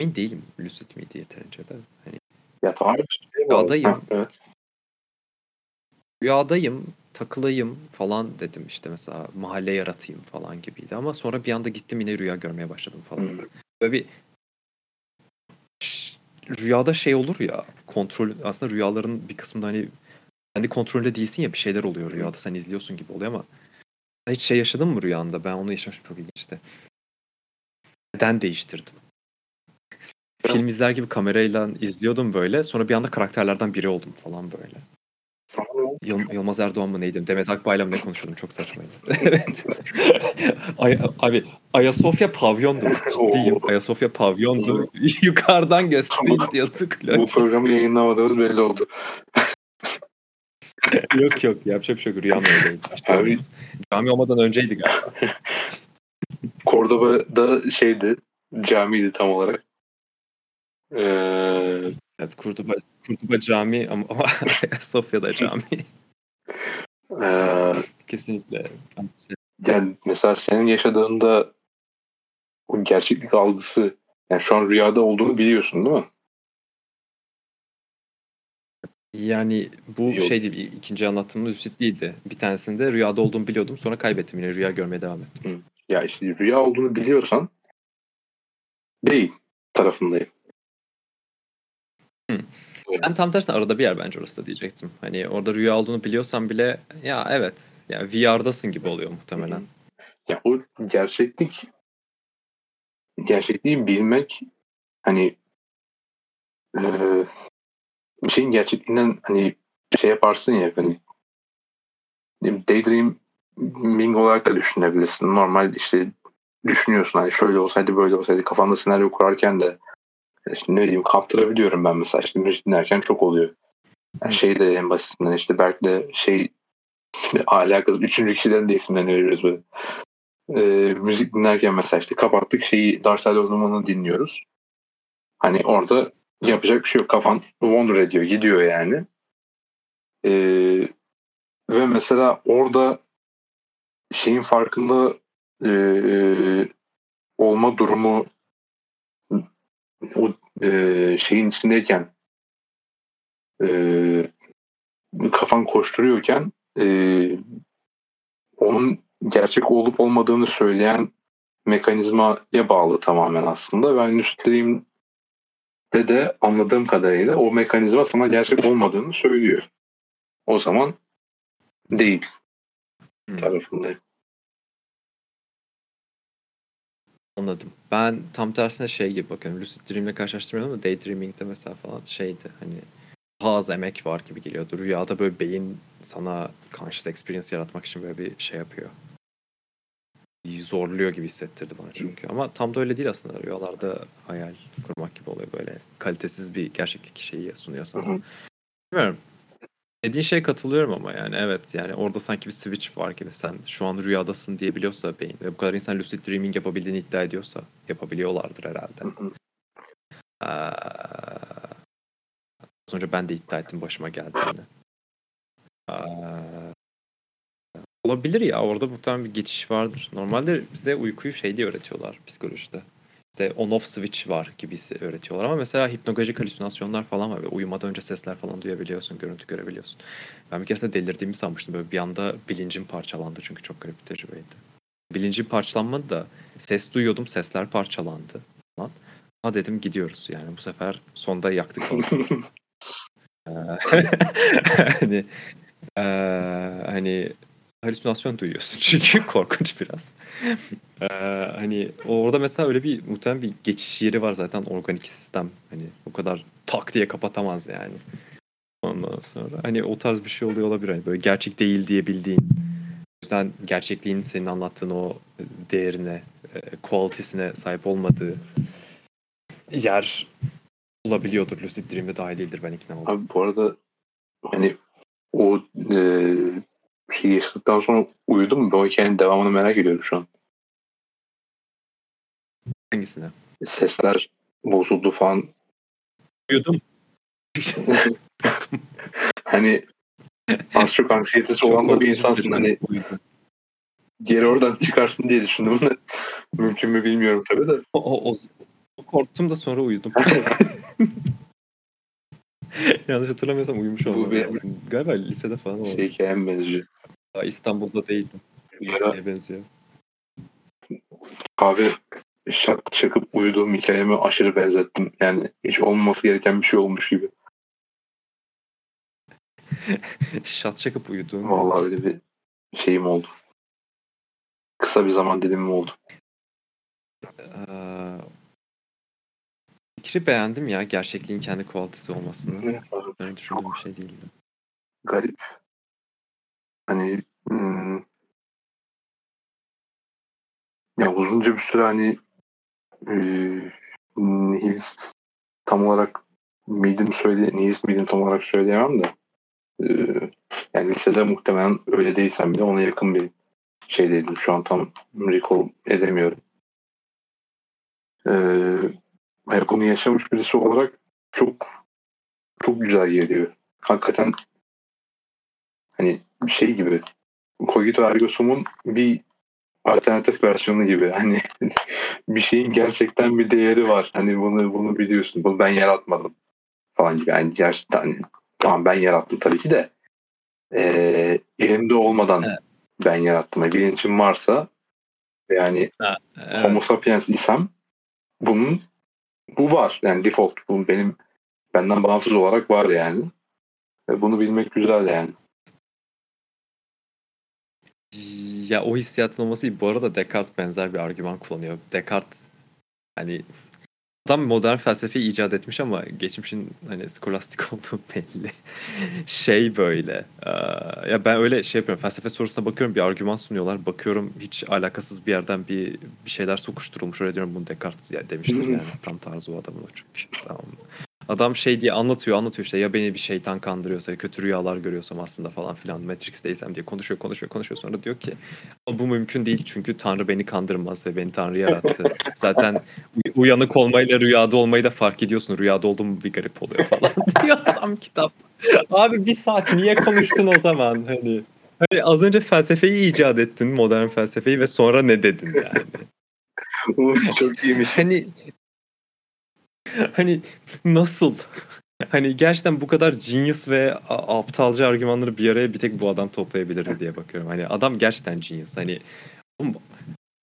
emin değilim. Lucid miydi yeterince de. Hani, ya tamam. Rüyadayım. Ha, evet. Rüyadayım. Takılayım falan dedim işte, mesela mahalle yaratayım falan gibiydi ama sonra bir anda gittim yine rüya görmeye başladım falan. Böyle bir rüyada şey olur ya, kontrol aslında rüyaların bir kısmında hani kendi kontrolünde değilsin ya, bir şeyler oluyor rüyada, sen izliyorsun gibi oluyor ama hiç şey yaşadın mı rüyanda? Ben onu yaşamıştım, çok ilginçti. Neden değiştirdim? Film izler gibi kamerayla izliyordum böyle, sonra bir anda karakterlerden biri oldum falan böyle. Yılmaz Erdoğan mı neydi? Demet Akbay'la mı ne konuşuyordum? Çok saçmaydı. Evet. Abi Ayasofya pavyondu. Ciddiyim. Ayasofya pavyondu. Yukarıdan gösteri istiyorduk. Bu programı yayınlamadığımız belli oldu. Yok. Yapacak bir şey yok. Rüyam öyleydi. Abi, cami olmadan önceydi galiba. Kordoba'da şeydi. Camiydi tam olarak. Evet, Kurtuba cami ama Sofya'da cami. Kesinlikle. Yani mesela senin yaşadığında o gerçeklik algısı, yani şu an rüyada olduğunu biliyorsun değil mi? Yani bu yok. Şey değil, ikinci anlattığımız üslit değildi. Bir tanesinde rüyada olduğumu biliyordum, sonra kaybettim, yine rüya görmeye devam ettim. Hı. Ya işte rüya olduğunu biliyorsan değil tarafındayım. Hı. Ben tam tersine arada bir yer bence orası da diyecektim. Hani orada rüya olduğunu biliyorsan bile ya evet, ya VR'dasın gibi oluyor muhtemelen. Hı. Ya o gerçekliği bilmek hani bir şeyin gerçekliğinden hani şey yaparsın ya, hani daydreaming olarak da düşünebilirsin. Normal işte düşünüyorsun, hani şöyle olsaydı böyle olsaydı kafanda senaryo kurarken de işte ne diyeyim kaptırabiliyorum ben mesela, işte müzik dinlerken çok oluyor. Yani şey de en basitinden işte Berkeley'de alakası üçüncü kişiden de isimlerini veriyoruz böyle. Müzik dinlerken mesela işte kapattık şeyi, Darcel Oğluman'ı dinliyoruz. Hani orada yapacak bir şey yok. Kafan wander ediyor, gidiyor yani. Ve mesela orada şeyin farkında olma durumu o şeyin içindeyken kafan koşturuyorken onun gerçek olup olmadığını söyleyen mekanizmaya bağlı tamamen aslında. Ben üstlediğim de anladığım kadarıyla o mekanizma sana gerçek olmadığını söylüyor. O zaman değil tarafındayım. Anladım. Ben tam tersine şey gibi bakıyorum. Lucid Dream'le karşılaştırmıyorum ama Daydreaming'de mesela falan şeydi hani daha az emek var gibi geliyordu. Rüyada böyle beyin sana conscious experience yaratmak için böyle bir şey yapıyor. Zorluyor gibi hissettirdi bana çünkü. Ama tam da öyle değil aslında. Rüyalarda hayal kurmak gibi oluyor. Böyle kalitesiz bir gerçeklik şeyi sunuyor sana. Hı hı. Bilmiyorum. Dediğin şeye katılıyorum ama yani evet, yani orada sanki bir switch var gibi. Sen şu an rüyadasın diyebiliyorsa beyin ve bu kadar insan lucid dreaming yapabildiğini iddia ediyorsa yapabiliyorlardır herhalde. Hı hı. Az önce ben de iddia ettim başıma geldiğini. Olabilir ya, orada muhtemelen bir geçiş vardır. Normalde bize uykuyu şey diye öğretiyorlar psikolojide. İşte on-off switch var gibi öğretiyorlar ama mesela hipnagojik halüsinasyonlar falan var. Böyle uyumadan önce sesler falan duyabiliyorsun, görüntü görebiliyorsun. Ben bir keresinde delirdiğimi sanmıştım. Böyle bir anda bilincim parçalandı çünkü çok garip bir tecrübeydi. Bilincim parçalanmadı da ses duyuyordum, sesler parçalandı falan. Ha dedim gidiyoruz yani, bu sefer sonda yaktık balıkları. Hani halüsinasyon duyuyorsun çünkü korkunç biraz. Hani orada mesela öyle bir muhtemelen bir geçiş yeri var zaten, organik sistem. Hani o kadar tak diye kapatamaz yani. Ondan sonra hani o tarz bir şey oluyor olabilir. Hani böyle gerçek değil diyebildiğin. O yüzden gerçekliğin senin anlattığın o değerine, kalitesine sahip olmadığı yer olabiliyordur. Lucid Dream'de dahil değildir, ben ikna oldum. Abi bu arada hani o şey yaşadıktan sonra uyudun mu? Ben o hikayenin devamını merak ediyorum şu an. Hangisine? Sesler bozuldu falan. Uyudum. Hani az çok anksiyetesi olan da bir insansın. Hani geri oradan çıkarsın diye düşündüm. Mümkün mü bilmiyorum tabii de. Korktum da sonra uyudum. Yanlış hatırlamıyorsam uyumuş olmam lazım. Galiba lisede falan oldu. Hikayem benziyor. Daha İstanbul'da değildim. Hikayeye benziyor. Kahve çakıp uyuduğum hikayeme aşırı benzettim. Yani hiç olmaması gereken bir şey olmuş gibi. Şat çakıp uyuduğum. Vallahi öyle bir şeyim oldu. Kısa bir zaman dilimim oldu. Fikri beğendim ya, gerçekliğin kendi kalitesi olmasını. Evet, ben düşündüğüm bir şey değildi. Garip. Hani ya uzunca bir süre hani nihilist tam olarak söyleyemem de yani lisede muhtemelen öyle değilsem bile ona yakın bir şey değildim. Şu an tam recall edemiyorum. Bunu yaşamış birisi olarak çok çok güzel geliyor. Hakikaten hani şey gibi, Cogito ergo sum'un bir alternatif versiyonu gibi. Hani bir şeyin gerçekten bir değeri var. Hani bunu biliyorsun. Bunu ben yaratmadım falan gibi. Yani gerçekten Tamam, ben yarattım tabii ki de elimde olmadan ben yarattım. Bilinçim varsa yani Homo sapiens isem bunun bu var. Yani default bunun benim benden bağımsız olarak var yani. Bunu bilmek güzel yani. Ya o hissiyatın olması iyi. Bu arada Descartes benzer bir argüman kullanıyor. Descartes hani adam modern felsefeyi icat etmiş ama geçmişin hani skolastik olduğu belli. Şey böyle. Ya ben öyle şey yapıyorum. Felsefe sorusuna bakıyorum. Bir argüman sunuyorlar. Bakıyorum hiç alakasız bir yerden bir şeyler sokuşturulmuş. Öyle diyorum, bunu Descartes ya demiştir yani. Tam tarzı o adamın o çünkü. Tamam. Adam şey diye anlatıyor işte, ya beni bir şeytan kandırıyorsa, kötü rüyalar görüyorsam aslında falan filan Matrix'teysem diye konuşuyor sonra diyor ki bu mümkün değil çünkü Tanrı beni kandırmaz ve beni Tanrı yarattı. Zaten uyanık olmayla rüyada olmayı da fark ediyorsun, rüyada olduğum bir garip oluyor falan diyor adam kitapta. Abi bir saat niye konuştun o zaman hani az önce felsefeyi icat ettin, modern felsefeyi ve sonra ne dedin yani? Çok iyiymiş. Hani nasıl? Hani gerçekten bu kadar genius ve aptalca argümanları bir araya bir tek bu adam toplayabilirdi diye bakıyorum. Hani adam gerçekten genius. Hani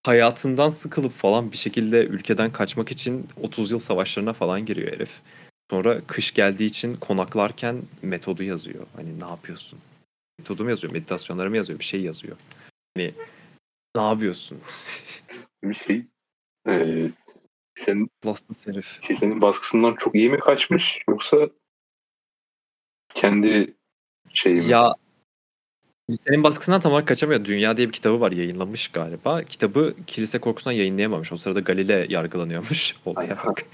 hayatından sıkılıp falan bir şekilde ülkeden kaçmak için 30 yıl savaşlarına falan giriyor herif. Sonra kış geldiği için konaklarken metodu yazıyor. Hani ne yapıyorsun? Metodu mu yazıyor? Meditasyonları mı yazıyor? Bir şey yazıyor. Hani ne yapıyorsun? Bir şey... Senin baskısından çok iyi mi kaçmış yoksa kendi şeyi mi? Ya senin baskısından tam olarak kaçamıyor. Dünya diye bir kitabı var, yayınlamış galiba. Kitabı kilise korkusundan yayınlayamamış. O sırada Galile yargılanıyormuş. Olaya bak.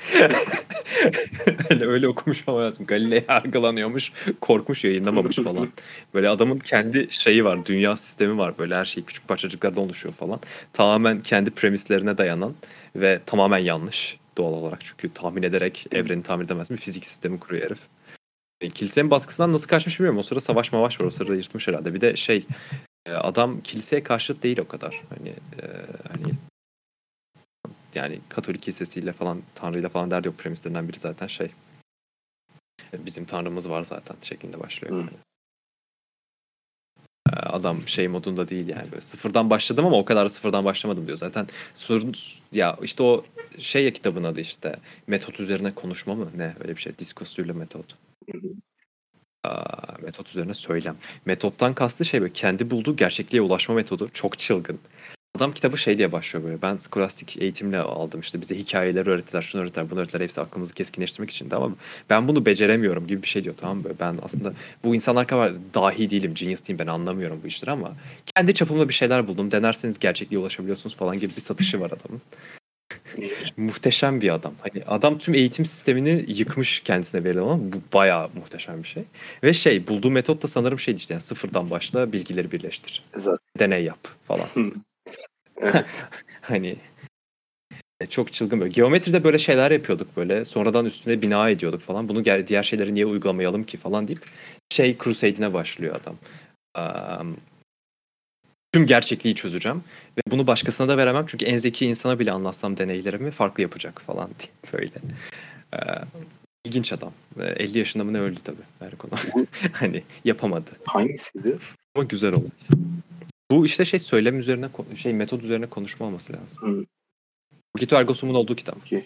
Öyle okumuş ama lazım. Galile yargılanıyormuş. Korkmuş, yayınlamamış falan. Böyle adamın kendi şeyi var. Dünya sistemi var. Böyle her şey küçük parçacıklardan oluşuyor falan. Tamamen kendi premislerine dayanan ve tamamen yanlış doğal olarak. Çünkü tahmin ederek evreni tahmin edemez mi? Fizik sistemi kuruyor herif. Kilisenin baskısından nasıl kaçmış bilmiyorum. O sırada savaş var. O sırada yırtmış herhalde. Bir de şey, adam kiliseye karşıt değil o kadar. Hani yani Katolik kilisesiyle falan, Tanrı'yla falan derdi. O premislerinden biri zaten şey, bizim Tanrımız var zaten şeklinde başlıyor. Yani. Adam şey modunda değil yani, böyle sıfırdan başladım ama o kadar sıfırdan başlamadım diyor zaten. Ya işte o şey, ya kitabın adı işte metot üzerine konuşma mı ne, öyle bir şey, diskursuyla metot. Metot üzerine söylem. Metottan kastı şey, böyle kendi bulduğu gerçekliğe ulaşma metodu. Çok çılgın. Adam kitabı şey diye başlıyor böyle. Ben skolastik eğitimle aldım işte, bize hikayeleri öğrettiler, şunu öğrettiler, bunu öğrettiler, hepsi aklımızı keskinleştirmek için de ama ben bunu beceremiyorum gibi bir şey diyor, tamam mı? Ben aslında bu insanlar kadar dahi değilim, genius değilim, ben anlamıyorum bu işleri ama kendi çapımda bir şeyler buldum, denerseniz gerçekliğe ulaşabiliyorsunuz falan gibi bir satışı var adamın. Muhteşem bir adam. Hani adam tüm eğitim sistemini yıkmış kendisine verilen, ama bu bayağı muhteşem bir şey. Ve şey, bulduğu metot da sanırım şeydi işte, yani sıfırdan başla, bilgileri birleştir. Zaten. Deney yap falan. Evet. Hani çok çılgın böyle. Geometride böyle şeyler yapıyorduk böyle. Sonradan üstüne bina ediyorduk falan. Bunu diğer şeyleri niye uygulamayalım ki falan deyip şey Crusade'ine başlıyor adam. Tüm gerçekliği çözeceğim ve bunu başkasına da veremem çünkü en zeki insana bile anlatsam deneylerimi farklı yapacak falan diye böyle. İlginç adam. 50 yaşında mı ne, öldü tabii Merkola. Hani yapamadı. Hangisiydi? Ama güzel oldu. Bu işte şey, söylem üzerine, şey metot üzerine konuşma olması lazım. Cogito ergo sum'un olduğu kitap. Okay.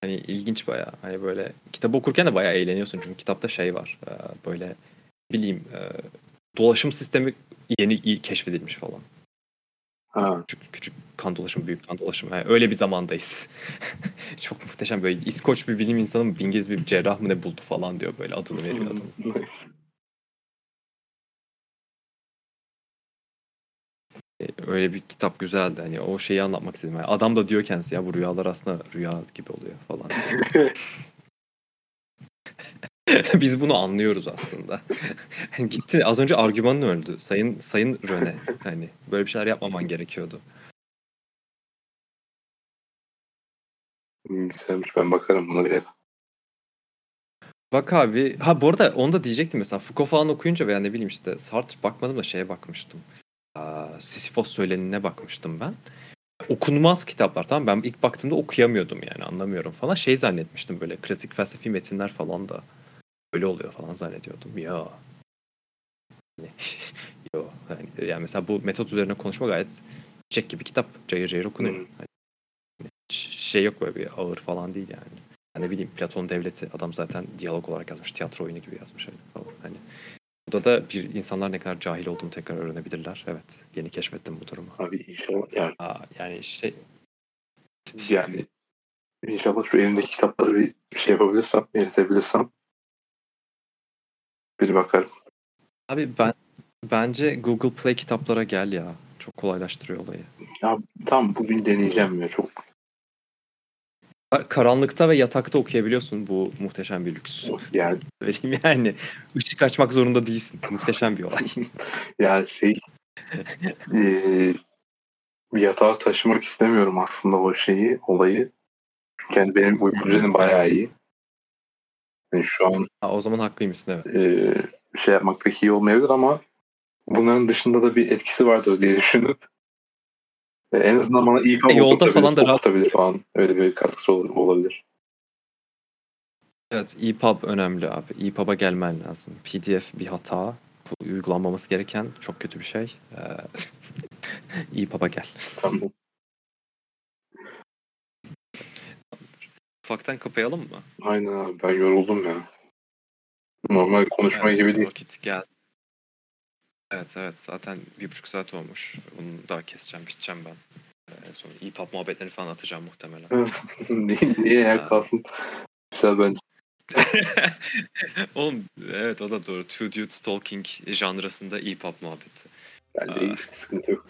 Hani ilginç bayağı. Hani böyle kitabı okurken de bayağı eğleniyorsun çünkü kitapta şey var. Böyle bileyim, dolaşım sistemi yeni keşfedilmiş falan. Ha. Küçük kan dolaşımı, büyük kan dolaşımı. Yani öyle bir zamandayız. Çok muhteşem, böyle İskoç bir bilim insanı mı, İngiliz bir cerrah mı ne buldu falan diyor, böyle adını veriyor adamın. Öyle bir kitap, güzeldi. Hani o şeyi anlatmak istedim. Yani adam da diyor kendisi, ya bu rüyalar aslında rüya gibi oluyor falan. Biz bunu anlıyoruz aslında. Gitti az önce argümanın öldü. Sayın Röne. Hani böyle bir şeyler yapmaman gerekiyordu. Güzelmiş, ben bakarım buna bile. Bak abi. Ha bu arada onu da diyecektim mesela. Foucault falan okuyunca veya ne bileyim işte Sartre bakmadım da şeye bakmıştım. Sisyphos söylenine bakmıştım ben. okunmaz kitaplar, tamam, ben ilk baktığımda okuyamıyordum yani, anlamıyorum falan, şey zannetmiştim, böyle klasik felsefi metinler falan da öyle oluyor falan zannediyordum ya. Yo, yani mesela bu metot üzerine konuşma gayet çiçek gibi kitap, cayır cayır okunuyor. Yani şey yok, böyle bir ağır falan değil yani. Yani ne bileyim, Platon Devleti, adam zaten diyalog olarak yazmış, tiyatro oyunu gibi yazmış falan. Hani burada da bir insanlar ne kadar cahil olduğunu tekrar öğrenebilirler. Evet, yeni keşfettim bu durumu. Abi inşallah yani. Yani şey yani inşallah şu elimdeki kitapları bir şey yapabilirsem, eritebilirsem bir bakarım. Abi bence Google Play kitaplara gel ya. Çok kolaylaştırıyor olayı. Ya tamam, bugün deneyeceğim ya, çok. Karanlıkta ve yatakta okuyabiliyorsun, bu muhteşem bir lüks. Yani, yani ışık açmak zorunda değilsin. Muhteşem bir olay. Yani şey yatağa taşımak istemiyorum aslında o şeyi, olayı. Çünkü yani benim uyku düzenim bayağı iyi. Yani şu an o zaman haklıymışsın, evet. Şey yapmak pek iyi olmayabilir ama bunların dışında da bir etkisi vardır diye düşünüp en azından bana iyi bir yolda falan da rahatlatabilir falan. Öyle bir katkısı olabilir. Evet, EPUB önemli abi. EPUB'a gelmen lazım. PDF bir hata. Uygulanmaması gereken çok kötü bir şey. EPUB'a gel. Tamam. Ufaktan kapayalım mı? Aynen abi, ben yoruldum ya. Normal konuşma evet, gibi değil. Vakit geldi. Evet, zaten 1,5 saat olmuş. Bunu daha keseceğim, biteceğim ben. Sonra EPUB muhabbetlerini falan atacağım muhtemelen. Niye ya, kalsın? Güzel bence. Oğlum evet, o da doğru. Two Dudes Talking janrasında EPUB muhabbeti. Bence iyi, sıkıntı yok.